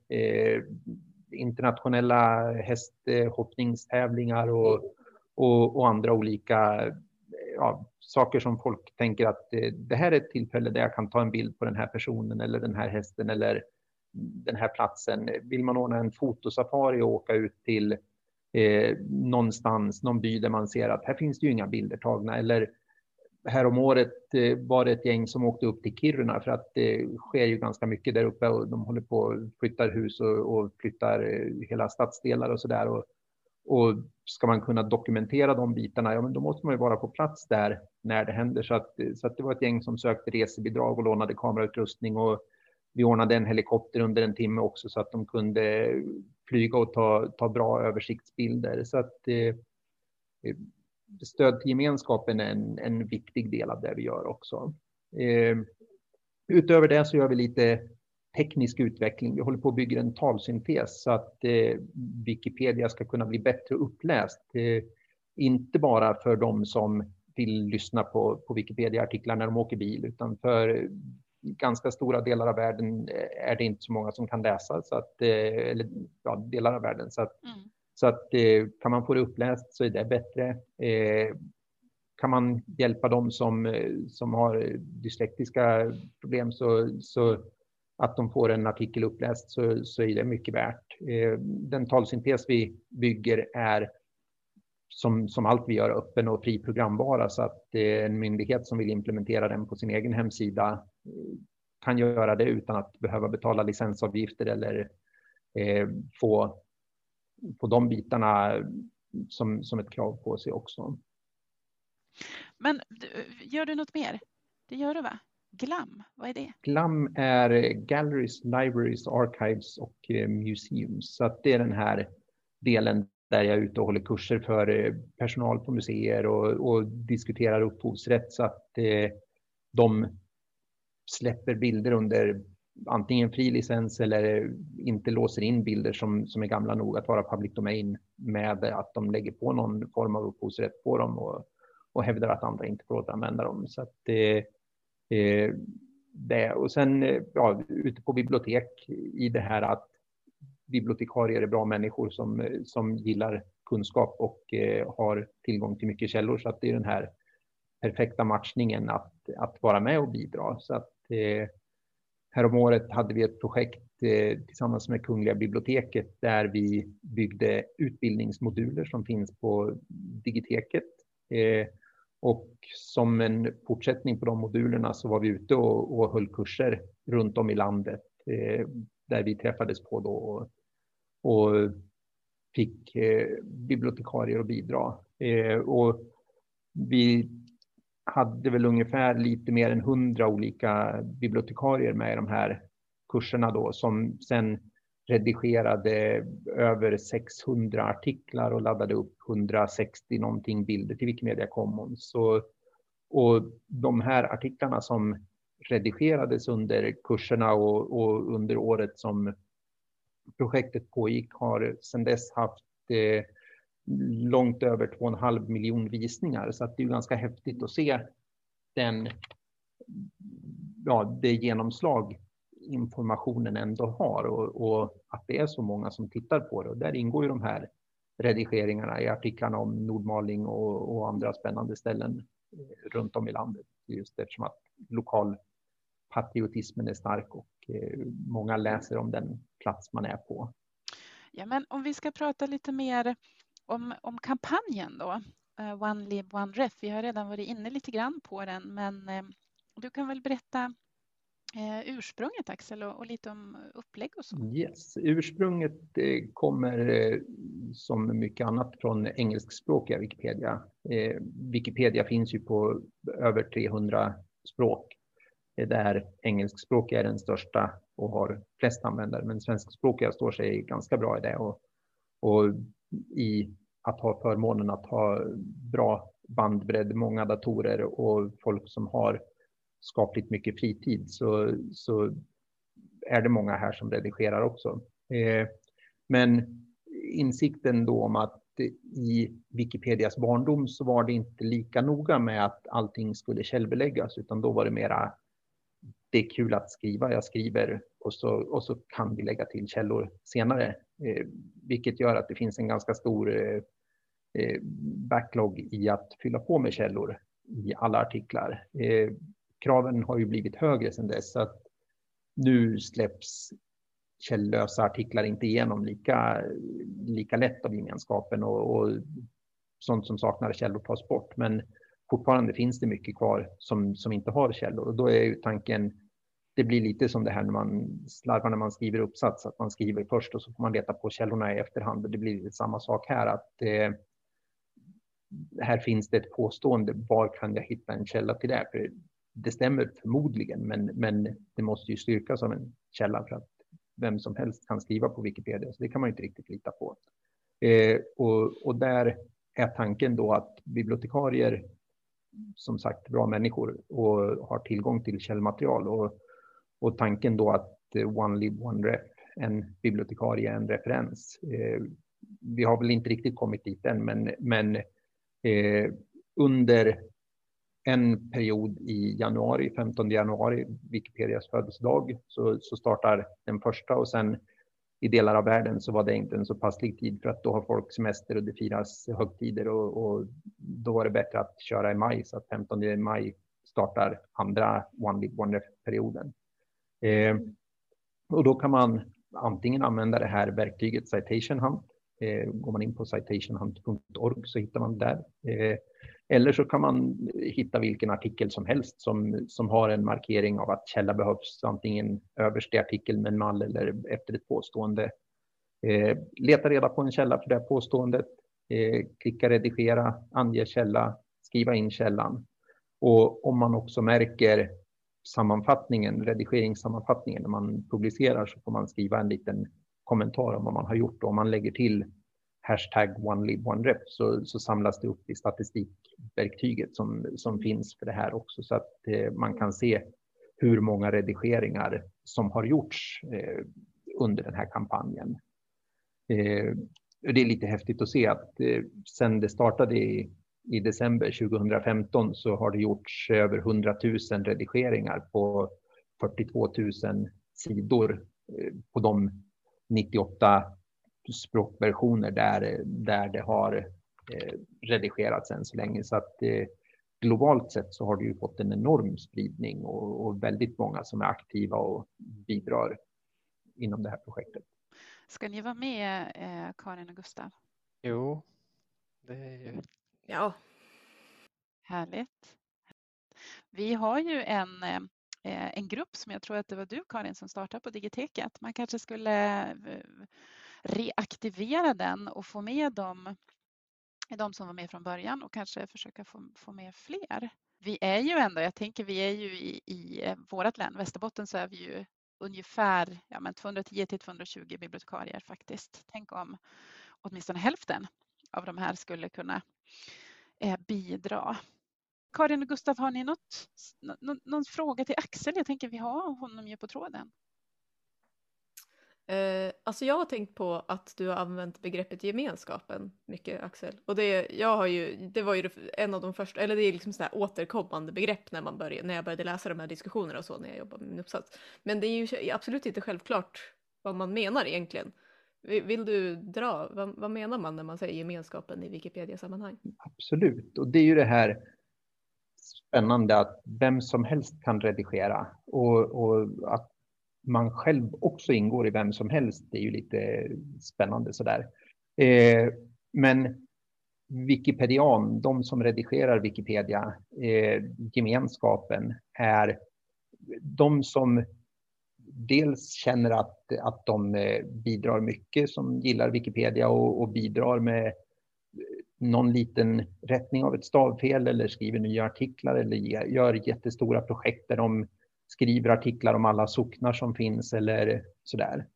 internationella hästhoppningstävlingar och andra olika saker som folk tänker att det här är ett tillfälle där jag kan ta en bild på den här personen eller den här hästen eller den här platsen. Vill man ordna en fotosafari och åka ut till någonstans, någon by där man ser att här finns det ju inga bilder tagna, eller här om året var det ett gäng som åkte upp till Kiruna, för att det sker ju ganska mycket där uppe och de håller på och flyttar hus och flyttar hela stadsdelar och sådär, och ska man kunna dokumentera de bitarna, ja men då måste man ju vara på plats där när det händer, så att det var ett gäng som sökte resebidrag och lånade kamerautrustning, och vi ordnade en helikopter under en timme också, så att de kunde flyga och ta bra översiktsbilder. Så att stöd till gemenskapen är en viktig del av det vi gör också. Utöver det så gör vi lite teknisk utveckling. Vi håller på att bygga en talsyntes så att Wikipedia ska kunna bli bättre uppläst. Inte bara för de som vill lyssna på Wikipedia-artiklar när de åker bil, utan för ganska stora delar av världen är det inte så många som kan läsa. Så att, eller ja, delar av världen. Så att, kan man få det uppläst så är det bättre. Kan man hjälpa dem som har dyslektiska problem så att de får en artikel uppläst så är det mycket värt. Den talsyntes vi bygger är som allt vi gör öppen och fri programvara, så att en myndighet som vill implementera den på sin egen hemsida kan göra det utan att behöva betala licensavgifter eller få de bitarna som ett krav på sig också. Men gör du något mer? Det gör du, va? GLAM, vad är det? GLAM är Galleries, Libraries, Archives och Museums. Så att det är den här delen där jag är ute och håller kurser för personal på museer och diskuterar upphovsrätt så att de släpper bilder under antingen fri licens eller inte låser in bilder som är gamla nog att vara public domain, med att de lägger på någon form av upphovsrätt på dem och hävdar att andra inte får använda dem. Så att det. Och sen ja, ute på bibliotek i det här att bibliotekarier är bra människor som gillar kunskap och har tillgång till mycket källor, så att det är den här perfekta matchningen att vara med och bidra. Så att häromåret hade vi ett projekt tillsammans med Kungliga biblioteket där vi byggde utbildningsmoduler som finns på Digiteket. Och som en fortsättning på de modulerna så var vi ute och höll kurser runt om i landet där vi träffades på då och fick bibliotekarier att bidra. Och vi hade väl ungefär lite mer än 100 olika bibliotekarier med i de här kurserna då, som sen redigerade över 600 artiklar och laddade upp 160 någonting bilder till Wikimedia Commons. Och de här artiklarna som redigerades under kurserna och under året som projektet pågick har sedan dess haft långt över 2,5 miljoner visningar. Så att det är ganska häftigt att se det genomslag informationen ändå har och att det är så många som tittar på det. Och där ingår ju de här redigeringarna i artiklarna om Nordmaling och andra spännande ställen runt om i landet. Just eftersom att lokalpatriotismen är stark och många läser om den plats man är på. Ja, men om vi ska prata lite mer om kampanjen då, One Lib One Ref. Vi har redan varit inne lite grann på den, men du kan väl berätta ursprunget, Axel, och lite om upplägg och så. Yes, ursprunget kommer som mycket annat från engelskspråkiga Wikipedia. Wikipedia finns ju på över 300 språk. Där engelskspråkiga är den största och har flest användare. Men svenskspråkiga står sig ganska bra i det. Och i att ha förmånen att ha bra bandbredd, många datorer och folk som har skapligt mycket fritid så är det många här som redigerar också. Men insikten då om att i Wikipedias barndom så var det inte lika noga med att allting skulle källbeläggas, utan då var det mera, det är kul att skriva, jag skriver och så kan vi lägga till källor senare. Vilket gör att det finns en ganska stor backlog i att fylla på med källor i alla artiklar. Kraven har ju blivit högre sedan dess, så att nu släpps källösa artiklar inte igenom lika lätt av gemenskapen och sånt som saknar källor tas bort. Men fortfarande finns det mycket kvar som inte har källor, och då är ju tanken, det blir lite som det här när man slarvar när man skriver uppsats, att man skriver först och så får man leta på källorna i efterhand, och det blir lite samma sak här att här finns det ett påstående, var kan jag hitta en källa till det? För det stämmer förmodligen, men det måste ju styrkas av en källa för att vem som helst kan skriva på Wikipedia, så det kan man ju inte riktigt lita på. Och där är tanken då att bibliotekarier, som sagt bra människor, och har tillgång till källmaterial och tanken då att One Lib One Ref, en bibliotekarie, en referens. Vi har väl inte riktigt kommit dit än, men under en period i januari, 15 januari, Wikipedias födelsedag, så startar den första, och sen i delar av världen så var det inte en så passlig tid, för att då har folk semester och det firas högtider, och då var det bättre att köra i maj, så att 15 maj startar andra One Lib One Ref-perioden. Och då kan man antingen använda det här verktyget Citation Hunt. Går man in på citationhunt.org så hittar man det där. Eller så kan man hitta vilken artikel som helst som har en markering av att källa behövs, antingen överst i artikeln med en mall eller efter ett påstående. Leta reda på en källa för det här påståendet. Klicka redigera, ange källa, skriva in källan. Och om man också märker sammanfattningen, redigeringssammanfattningen, när man publicerar, så får man skriva en liten kommentar om vad man har gjort. Och om man lägger till hashtag OneLibOneRef så samlas det upp i statistikverktyget som finns för det här också. Så att man kan se hur många redigeringar som har gjorts under den här kampanjen. Det är lite häftigt att se att sedan det startade i december 2015 så har det gjorts över 100 000 redigeringar på 42 000 sidor på de 98 språkversioner där det har redigerats än så länge. Så att globalt sett så har det ju fått en enorm spridning och väldigt många som är aktiva och bidrar inom det här projektet. Ska ni vara med, Karin och Gustav? Jo, det är ju... Ja. Härligt. Vi har ju en grupp som jag tror att det var du, Karin, som startade på Digiteket. Man kanske skulle reaktivera den och få med de som var med från början och kanske försöka få med fler. Vi är ju ändå, jag tänker vi är ju i vårt län, Västerbotten, så är vi ju ungefär 210-220 bibliotekarier faktiskt. Tänk om åtminstone hälften av de här skulle kunna bidra. Karin och Gustav, har ni någon fråga till Axel? Jag tänker vi har honom ju på tråden. Alltså jag har tänkt på att du har använt begreppet gemenskapen mycket, Axel. Och det var ju en av de första, eller det är liksom sådär återkommande begrepp när jag började läsa de här diskussionerna och så när jag jobbade med min uppsats. Men det är ju absolut inte självklart vad man menar egentligen. Vill du dra, vad menar man när man säger gemenskapen i Wikipedia-sammanhang? Absolut, och det är ju det här spännande att vem som helst kan redigera, och att man själv också ingår i vem som helst, det är ju lite spännande sådär. Men Wikipedian, de som redigerar Wikipedia, gemenskapen är de som dels känner att de bidrar mycket, som gillar Wikipedia och bidrar med någon liten rättning av ett stavfel eller skriver nya artiklar eller gör jättestora projekt där de skriver artiklar om alla socknar som finns eller sådär.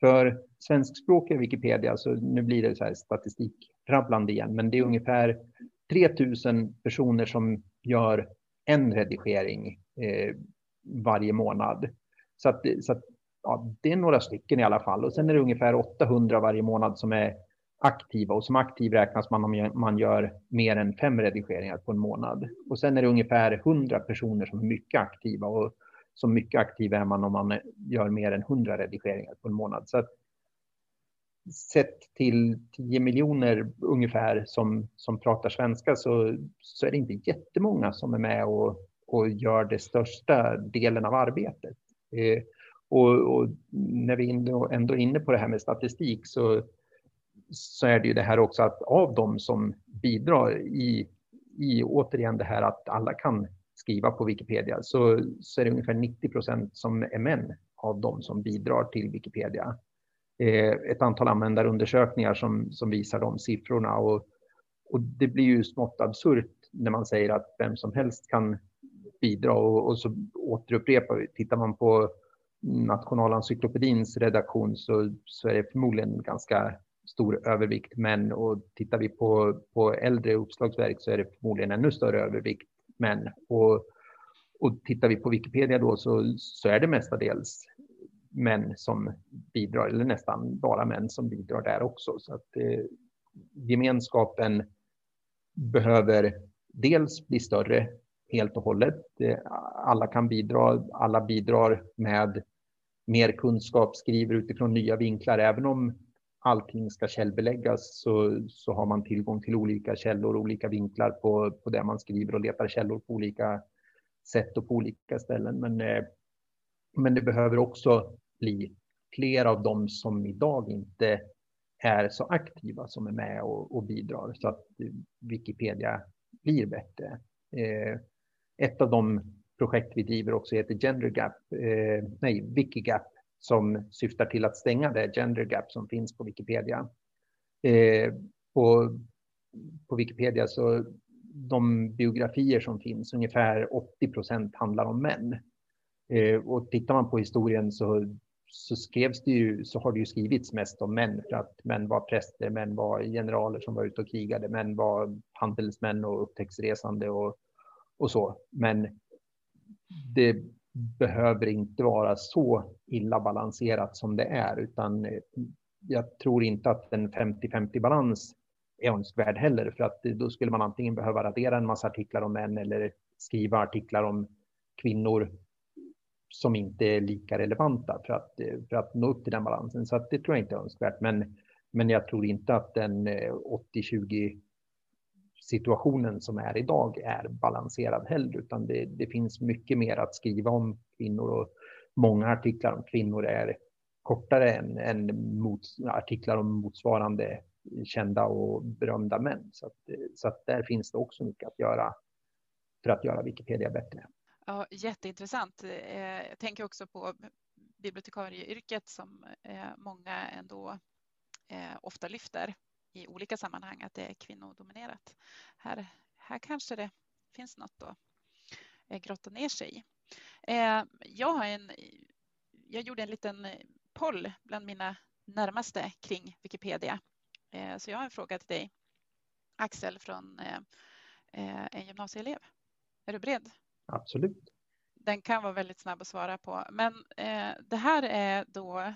För svenskspråkiga Wikipedia, så nu blir det så här statistikrabblande igen, men det är ungefär 3000 personer som gör en redigering varje månad. Så att det är några stycken i alla fall. Och sen är det ungefär 800 varje månad som är aktiva. Och som aktiv räknas man om man gör mer än 5 redigeringar på en månad. Och sen är det ungefär 100 personer som är mycket aktiva. Och så mycket aktiv är man om man gör mer än 100 redigeringar på en månad. Så att sett till 10 miljoner ungefär som pratar svenska så är det inte jättemånga som är med och gör det största delen av arbetet. Och när vi ändå är inne på det här med statistik så är det ju det här också att av de som bidrar i återigen det här att alla kan skriva på Wikipedia, så är det ungefär 90% som är män av de som bidrar till Wikipedia. Ett antal användarundersökningar som visar de siffrorna, och det blir ju smått absurt när man säger att vem som helst kan bidra, och så återupprepar vi. Tittar man på Nationalencyklopedins redaktion så är det förmodligen ganska stor övervikt män, och tittar vi på äldre uppslagsverk så är det förmodligen ännu större övervikt män, och tittar vi på Wikipedia då så är det mestadels män som bidrar, eller nästan bara män som bidrar där också. Så att gemenskapen behöver dels bli större helt och hållet. Alla kan bidra, alla bidrar med mer kunskap, skriver utifrån nya vinklar. Även om allting ska källbeläggas så har man tillgång till olika källor, olika vinklar på det man skriver och letar källor på olika sätt och på olika ställen. Men det behöver också bli fler av dem som idag inte är så aktiva som är med och bidrar, så att Wikipedia blir bättre. Ett av de projekt vi driver också heter Wikigap, som syftar till att stänga det gender gap som finns på Wikipedia. På Wikipedia så de biografier som finns, ungefär 80% handlar om män. Och tittar man på historien så har det ju skrivits mest om män, för att män var präster, män var generaler som var ute och krigade, män var handelsmän och upptäcktsresande och så. Men det behöver inte vara så illa balanserat som det är, utan jag tror inte att en 50-50 balans är önskvärd heller, för att då skulle man antingen behöva radera en massa artiklar om män eller skriva artiklar om kvinnor som inte är lika relevanta för att nå upp till den balansen. Så att det tror jag inte är önskvärt, men jag tror inte att den 80-20 situationen som är idag är balanserad heller, utan det finns mycket mer att skriva om kvinnor, och många artiklar om kvinnor är kortare än artiklar om motsvarande kända och berömda män. Så att där finns det också mycket att göra för att göra Wikipedia bättre. Ja, jätteintressant. Jag tänker också på bibliotekarieyrket som många ändå ofta lyfter i olika sammanhang, att det är kvinnodominerat. Här kanske det finns något att grotta ner sig i. Jag gjorde en liten poll bland mina närmaste kring Wikipedia. Så jag har en fråga till dig, Axel, från en gymnasieelev. Är du beredd? Absolut. Den kan vara väldigt snabb att svara på. Men det här är då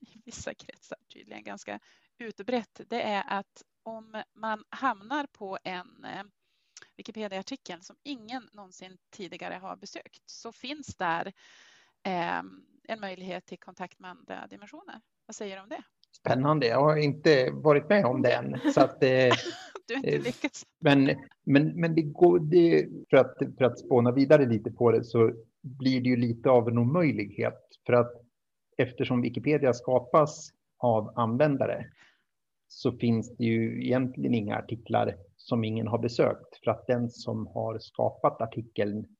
i vissa kretsar tydligen ganska utbrett. Det är att om man hamnar på en Wikipedia-artikel som ingen någonsin tidigare har besökt, så finns där en möjlighet till kontakt med andra dimensioner. Vad säger du om det? Spännande, jag har inte varit med om det än. Så att, du har inte lyckats. Men det går, för att spåna vidare lite på det, så blir det ju lite av en omöjlighet. För att eftersom Wikipedia skapas av användare, så finns det ju egentligen inga artiklar som ingen har besökt. För att den som har skapat artikeln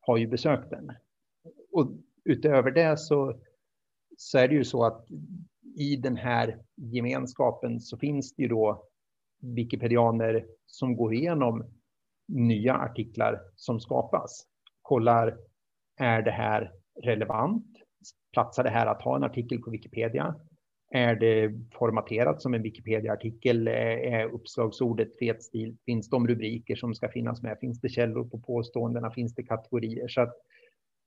har ju besökt den. Och utöver det så är det ju så att i den här gemenskapen så finns det ju då wikipedianer som går igenom nya artiklar som skapas. Kollar, är det här relevant? Platsar det här att ha en artikel på Wikipedia? Är det formaterat som en Wikipedia-artikel? Är uppslagsordet fet stil? Finns de rubriker som ska finnas med? Finns det källor på påståendena? Finns det kategorier?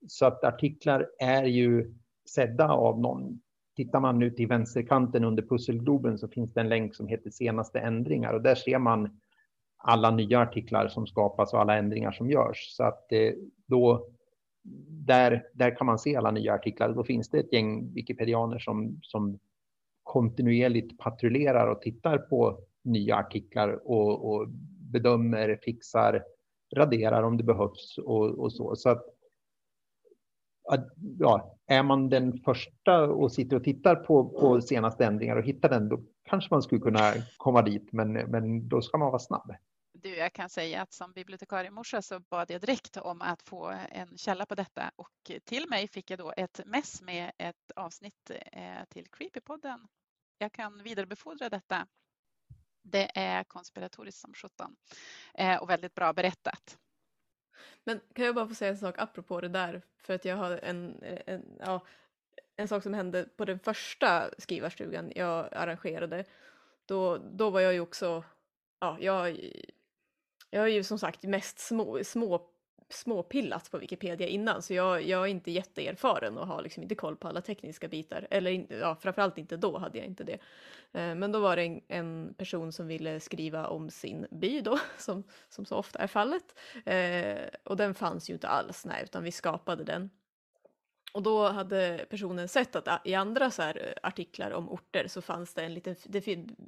Så att artiklar är ju sedda av någon. Tittar man nu till vänsterkanten under pusselgloben så finns det en länk som heter senaste ändringar. Och där ser man alla nya artiklar som skapas och alla ändringar som görs. Så att då, där kan man se alla nya artiklar. Då finns det ett gäng wikipedianer som kontinuerligt patrullerar och tittar på nya artiklar och bedömer, fixar, raderar om det behövs och så. Så att, ja, är man den första och sitter och tittar på senaste ändringar och hittar den, då kanske man skulle kunna komma dit, men då ska man vara snabb. Du, jag kan säga att som bibliotekarie morsa så bad jag direkt om att få en källa på detta, och till mig fick jag då ett mess med ett avsnitt till Creepypodden. Jag kan vidarebefordra detta. Det är konspiratoriskt som 17 och väldigt bra berättat. Men kan jag bara få säga en sak apropå det där, för att jag har en sak som hände på den första skrivarstugan jag arrangerade. Då var jag ju också, jag är ju som sagt mest små småpillat på Wikipedia innan, så jag är inte jätteerfaren och har liksom inte koll på alla tekniska bitar. Eller ja, framförallt inte då hade jag inte det. Men då var det en person som ville skriva om sin by då, som så ofta är fallet. Och den fanns ju inte alls, nej, utan vi skapade den. Och då hade personen sett att i andra så här artiklar om orter så fanns det en liten,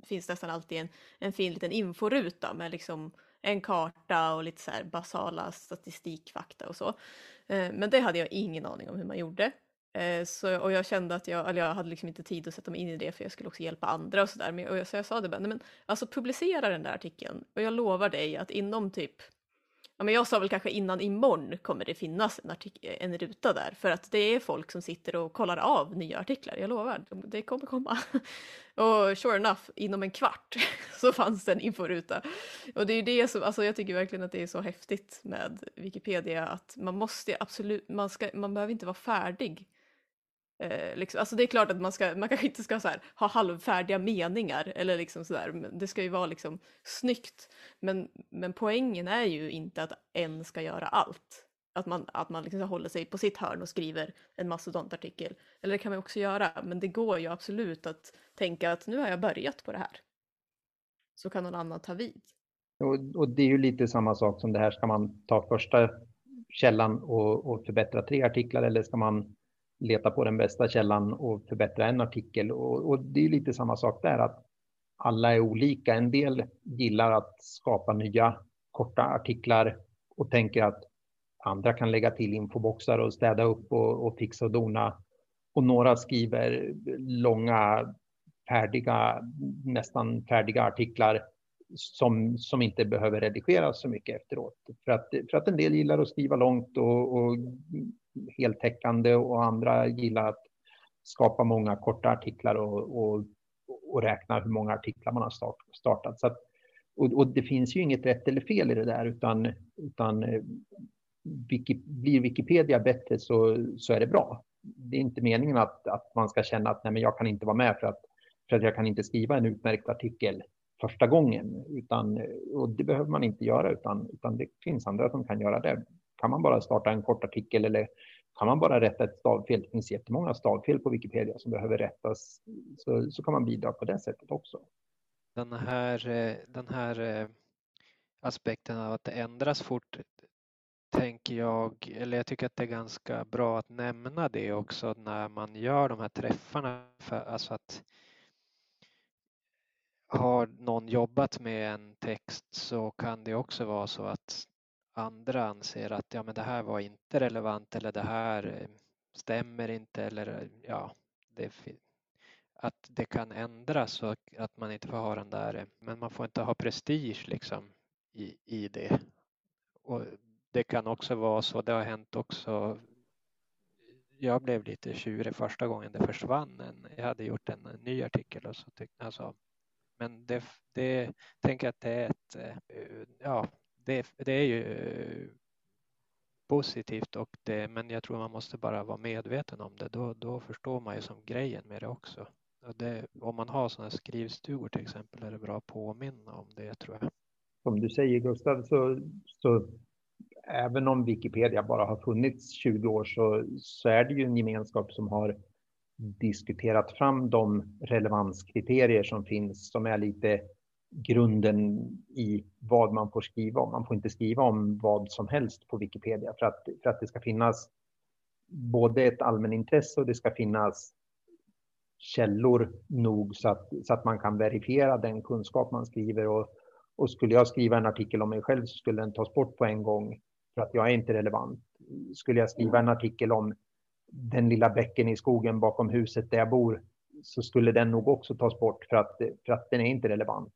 finns nästan alltid en fin liten inforuta med liksom en karta och lite så här basala statistikfakta och så. Men det hade jag ingen aning om hur man gjorde. Så, och jag kände att jag hade liksom inte tid att sätta mig in i det, för jag skulle också hjälpa andra och sådär. Och så jag sa det bara, nej men alltså publicera den där artikeln och jag lovar dig att inom typ... Ja, men jag sa väl kanske innan imorgon kommer det finnas en ruta där. För att det är folk som sitter och kollar av nya artiklar. Jag lovar, det kommer komma. Och sure enough, inom en kvart så fanns det en inforuta. Och det är ju det som, alltså jag tycker verkligen att det är så häftigt med Wikipedia. Att man måste absolut, man behöver inte vara färdig. Liksom, alltså det är klart att man kanske inte ska så här, ha halvfärdiga meningar eller liksom så där. Det ska ju vara liksom snyggt, men poängen är ju inte att en ska göra allt, att man liksom håller sig på sitt hörn och skriver en mastodontartikel, eller det kan man också göra, men det går ju absolut att tänka att nu har jag börjat på det här, så kan någon annan ta vid. Och det är ju lite samma sak som det här, ska man ta första källan och förbättra 3 artiklar, eller ska man leta på den bästa källan och förbättra en artikel? Och det är lite samma sak där, att alla är olika. En del gillar att skapa nya korta artiklar och tänker att andra kan lägga till infoboxar och städa upp och fixa och dona. Och några skriver långa, färdiga, nästan färdiga artiklar som inte behöver redigeras så mycket efteråt. För att en del gillar att skriva långt och heltäckande, och andra gillar att skapa många korta artiklar och räkna hur många artiklar man har startat. Så att, och det finns ju inget rätt eller fel i det där, utan blir Wikipedia bättre så är det bra. Det är inte meningen att man ska känna att nej, men jag kan inte vara med för att jag kan inte skriva en utmärkt artikel första gången. Utan, och det behöver man inte göra, utan det finns andra som kan göra det. Kan man bara starta en kort artikel, eller kan man bara rätta ett stavfel? Det finns jättemånga stavfel på Wikipedia som behöver rättas, så kan man bidra på det sättet också. Den här aspekten av att det ändras fort, tänker jag, eller jag tycker att det är ganska bra att nämna det också när man gör de här träffarna. Alltså att har någon jobbat med en text så kan det också vara så att andra anser att ja, men det här var inte relevant, eller det här stämmer inte, eller ja, att det kan ändras och att man inte får ha den där, men man får inte ha prestige liksom i det. Och det kan också vara så, det har hänt också. Jag blev lite tjurig första gången det försvann. Jag hade gjort en ny artikel och så tyckte jag så. Men det tänker jag att det är ett, ja, det är ju positivt, och det, men jag tror man måste bara vara medveten om det. Då förstår man ju som grejen med det också. Och det, om man har sådana skrivstugor till exempel, är det bra att påminna om det, tror jag. Som du säger, Gustav, så även om Wikipedia bara har funnits 20 år så är det ju en gemenskap som har diskuterat fram de relevanskriterier som finns, som är lite grunden i vad man får skriva om. Man får inte skriva om vad som helst på Wikipedia, för att det ska finnas både ett allmänintresse och det ska finnas källor nog så att man kan verifiera den kunskap man skriver. Och skulle jag skriva en artikel om mig själv så skulle den tas bort på en gång för att jag är inte relevant. Skulle jag skriva en artikel om den lilla bäcken i skogen bakom huset där jag bor, så skulle den nog också tas bort för att den är inte relevant.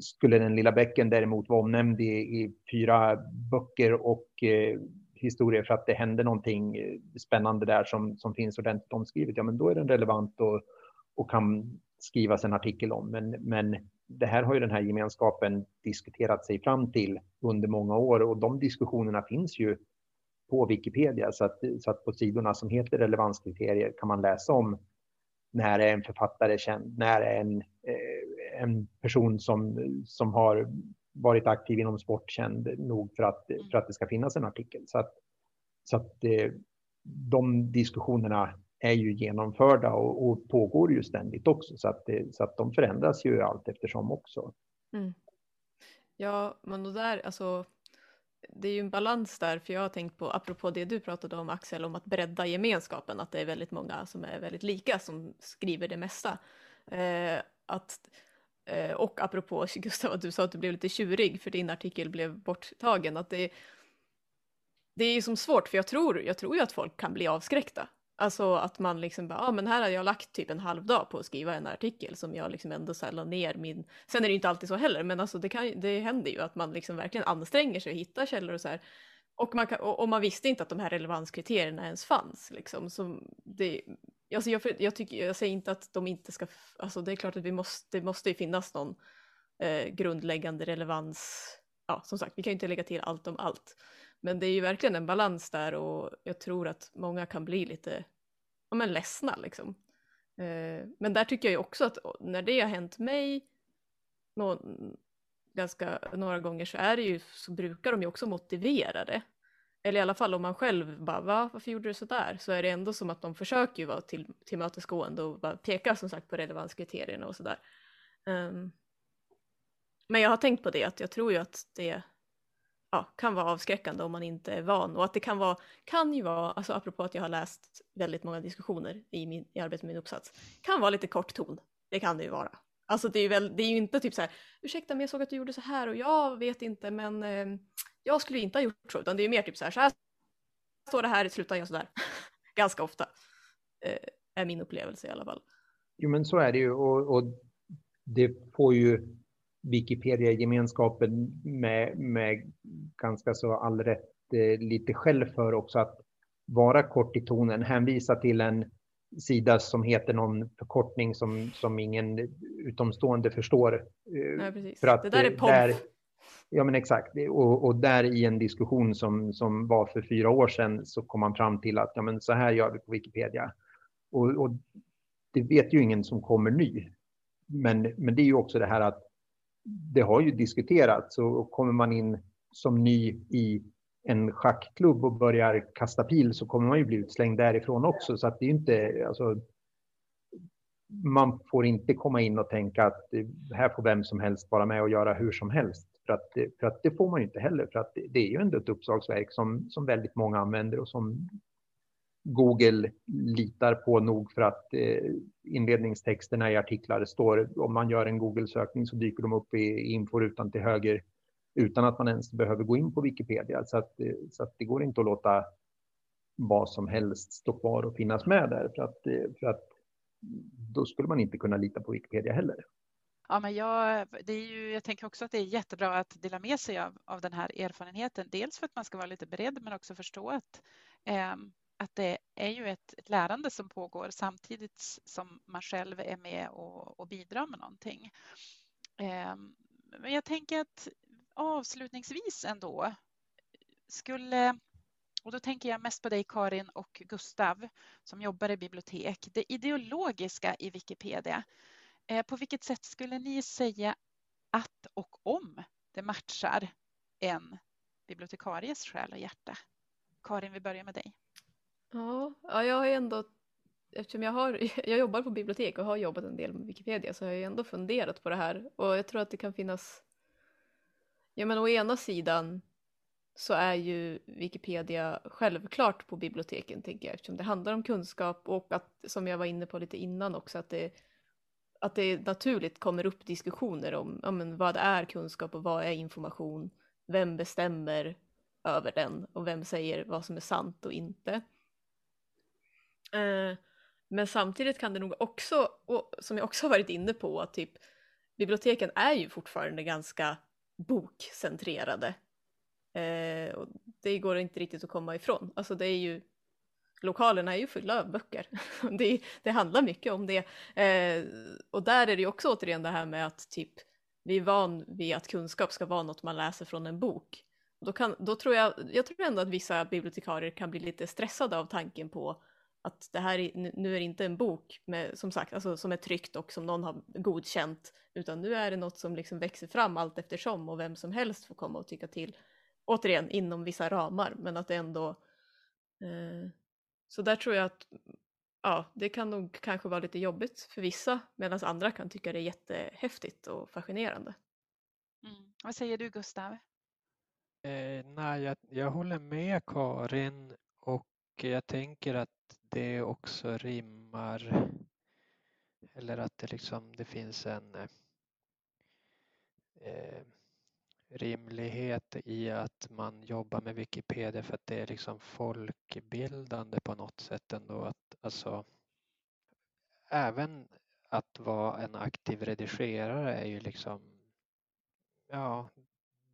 Skulle den lilla bäcken däremot vara omnämnd i 4 böcker och historier för att det hände någonting spännande där som finns ordentligt omskrivet, ja, men då är den relevant och kan skrivas en artikel om. Men det här har ju den här gemenskapen diskuterat sig fram till under många år, och de diskussionerna finns ju på Wikipedia, så att på sidorna som heter relevanskriterier kan man läsa om när är en författare känd, när är en person som har varit aktiv inom sport känd nog för att det ska finnas en artikel. Så att de diskussionerna är ju genomförda och pågår ju ständigt också. Så att de förändras ju allt eftersom också. Mm. Ja, men det är ju en balans där, för jag har tänkt på, apropå det du pratade om Axel, om att bredda gemenskapen, att det är väldigt många som är väldigt lika som skriver det mesta. Och apropå Gustav, att du sa att du blev lite tjurig för din artikel blev borttagen, att det är ju som svårt, för jag tror ju att folk kan bli avskräckta. Alltså att man liksom bara, men här har jag lagt typ en halv dag på att skriva en artikel som jag liksom ändå så här la ner min... Sen är det ju inte alltid så heller, men alltså det händer ju att man liksom verkligen anstränger sig och hittar källor och så här. Och man visste inte att de här relevanskriterierna ens fanns liksom. Så det, alltså jag säger inte att de inte ska... Alltså det är klart att det måste ju finnas någon grundläggande relevans. Ja, som sagt, vi kan ju inte lägga till allt om allt. Men det är ju verkligen en balans där, och jag tror att många kan bli lite ledsna liksom. Men där tycker jag ju också att när det har hänt mig några gånger så är det ju, så brukar de ju också motivera det. Eller i alla fall om man själv bara, varför gjorde du så där? Så är det ändå som att de försöker ju vara tillmötesgående och bara peka som sagt på relevanskriterierna och sådär. Men jag har tänkt på det, att jag tror ju att det... Ja, kan vara avskräckande om man inte är van, och att det kan ju vara, alltså apropå att jag har läst väldigt många diskussioner i arbetet med min uppsats, kan vara lite kort ton, det kan det ju vara. Alltså det är ju inte typ så här, ursäkta men jag såg att du gjorde så här och jag vet inte men jag skulle inte ha gjort så, utan det är ju mer typ så här står det här, slutar jag så där. Ganska ofta är min upplevelse i alla fall. Jo men så är det ju, och det får ju Wikipedia-gemenskapen med ganska så all rätt lite själv för också, att vara kort i tonen, hänvisa till en sida som heter någon förkortning som ingen utomstående förstår. Ja, precis. För att det där är pomp. Ja men exakt, och där i en diskussion som var för 4 år sedan så kom man fram till att ja, men så här gör vi på Wikipedia. Och det vet ju ingen som kommer ny. Men det är ju också det här att det har ju diskuterats, och kommer man in som ny i en schackklubb och börjar kasta pil så kommer man ju bli utslängd därifrån också. Så att det är inte, alltså, man får inte komma in och tänka att här får vem som helst vara med och göra hur som helst. För att det får man ju inte heller, för att det är ju ändå ett uppslagsverk som väldigt många använder och som Google litar på nog för att inledningstexterna i artiklar står, om man gör en Google-sökning så dyker de upp i inforutan till höger utan att man ens behöver gå in på Wikipedia. Så att det går inte att låta vad som helst stå kvar och finnas med där, för att då skulle man inte kunna lita på Wikipedia heller. Ja, men jag tänker också att det är jättebra att dela med sig av den här erfarenheten. Dels för att man ska vara lite beredd men också förstå att det är ju ett lärande som pågår samtidigt som man själv är med och bidrar med någonting. Men jag tänker att avslutningsvis ändå skulle, och då tänker jag mest på dig Karin och Gustav som jobbar i bibliotek, det ideologiska i Wikipedia. På vilket sätt skulle ni säga att och om det matchar en bibliotekaries själ och hjärta? Karin, vi börjar med dig. Ja, jag har ändå, eftersom jag jobbar på bibliotek och har jobbat en del med Wikipedia, så har jag ändå funderat på det här, och jag tror att det kan finnas, ja men å ena sidan så är ju Wikipedia självklart på biblioteken tänker jag, eftersom det handlar om kunskap, och att, som jag var inne på lite innan också, att det naturligt kommer upp diskussioner om ja, men vad är kunskap och vad är information, vem bestämmer över den och vem säger vad som är sant och inte. Men samtidigt kan det nog också, och som jag också har varit inne på, att typ biblioteken är ju fortfarande ganska bokcentrerade. Och det går inte riktigt att komma ifrån. Alltså det är ju, lokalerna är ju fulla av böcker. Det handlar mycket om det. Och där är det ju också återigen det här med att typ vi är van vid att kunskap ska vara något man läser från en bok. Då tror jag ändå att vissa bibliotekarier kan bli lite stressade av tanken på att det här nu är inte en bok med, som sagt, alltså, som är tryckt och som någon har godkänt, utan nu är det något som liksom växer fram allt eftersom och vem som helst får komma och tycka till, återigen inom vissa ramar, men att det ändå så där tror jag att ja, det kan nog kanske vara lite jobbigt för vissa, medan andra kan tycka det är jättehäftigt och fascinerande. Mm. Vad säger du, Gustav? Nej, jag håller med Karin, och jag tänker att det också rimmar, eller att det liksom det finns en rimlighet i att man jobbar med Wikipedia för att det är liksom folkbildande på något sätt ändå. Att, alltså, även att vara en aktiv redigerare är ju liksom, ja,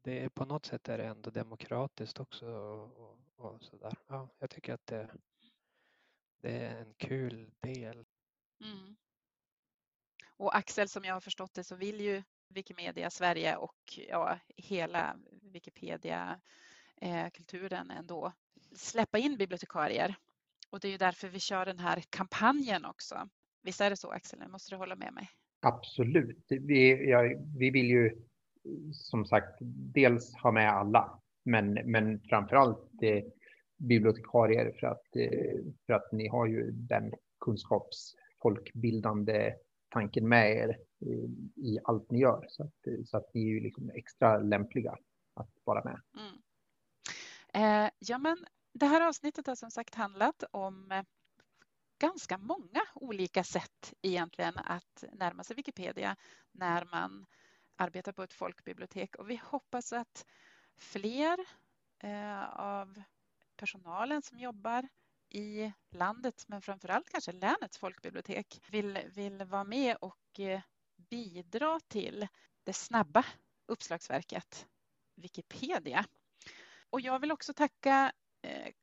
det är på något sätt är det ändå demokratiskt också och sådär. Ja, jag tycker att det är en kul del. Mm. Och Axel, som jag har förstått det, så vill ju Wikimedia Sverige och ja, hela Wikipedia-kulturen ändå släppa in bibliotekarier. Och det är ju därför vi kör den här kampanjen också. Visst är det så, Axel? Måste du hålla med mig? Absolut. Vi vill ju som sagt dels ha med alla, men framförallt bibliotekarier för att ni har ju den kunskapsfolkbildande tanken med er i allt ni gör, så att ni är ju liksom extra lämpliga att vara med. Mm. Ja, men det här avsnittet har som sagt handlat om ganska många olika sätt egentligen att närma sig Wikipedia när man arbetar på ett folkbibliotek, och vi hoppas att fler av personalen som jobbar i landets, men framförallt kanske länets folkbibliotek, vill vara med och bidra till det snabba uppslagsverket Wikipedia. Och jag vill också tacka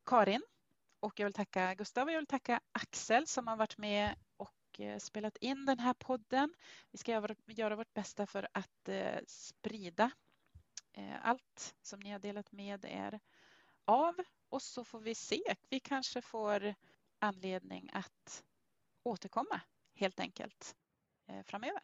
Karin, och jag vill tacka Gustav, och jag vill tacka Axel som har varit med och spelat in den här podden. Vi ska göra vårt bästa för att sprida allt som ni har delat med er av. Och så får vi se. Vi kanske får anledning att återkomma helt enkelt framöver.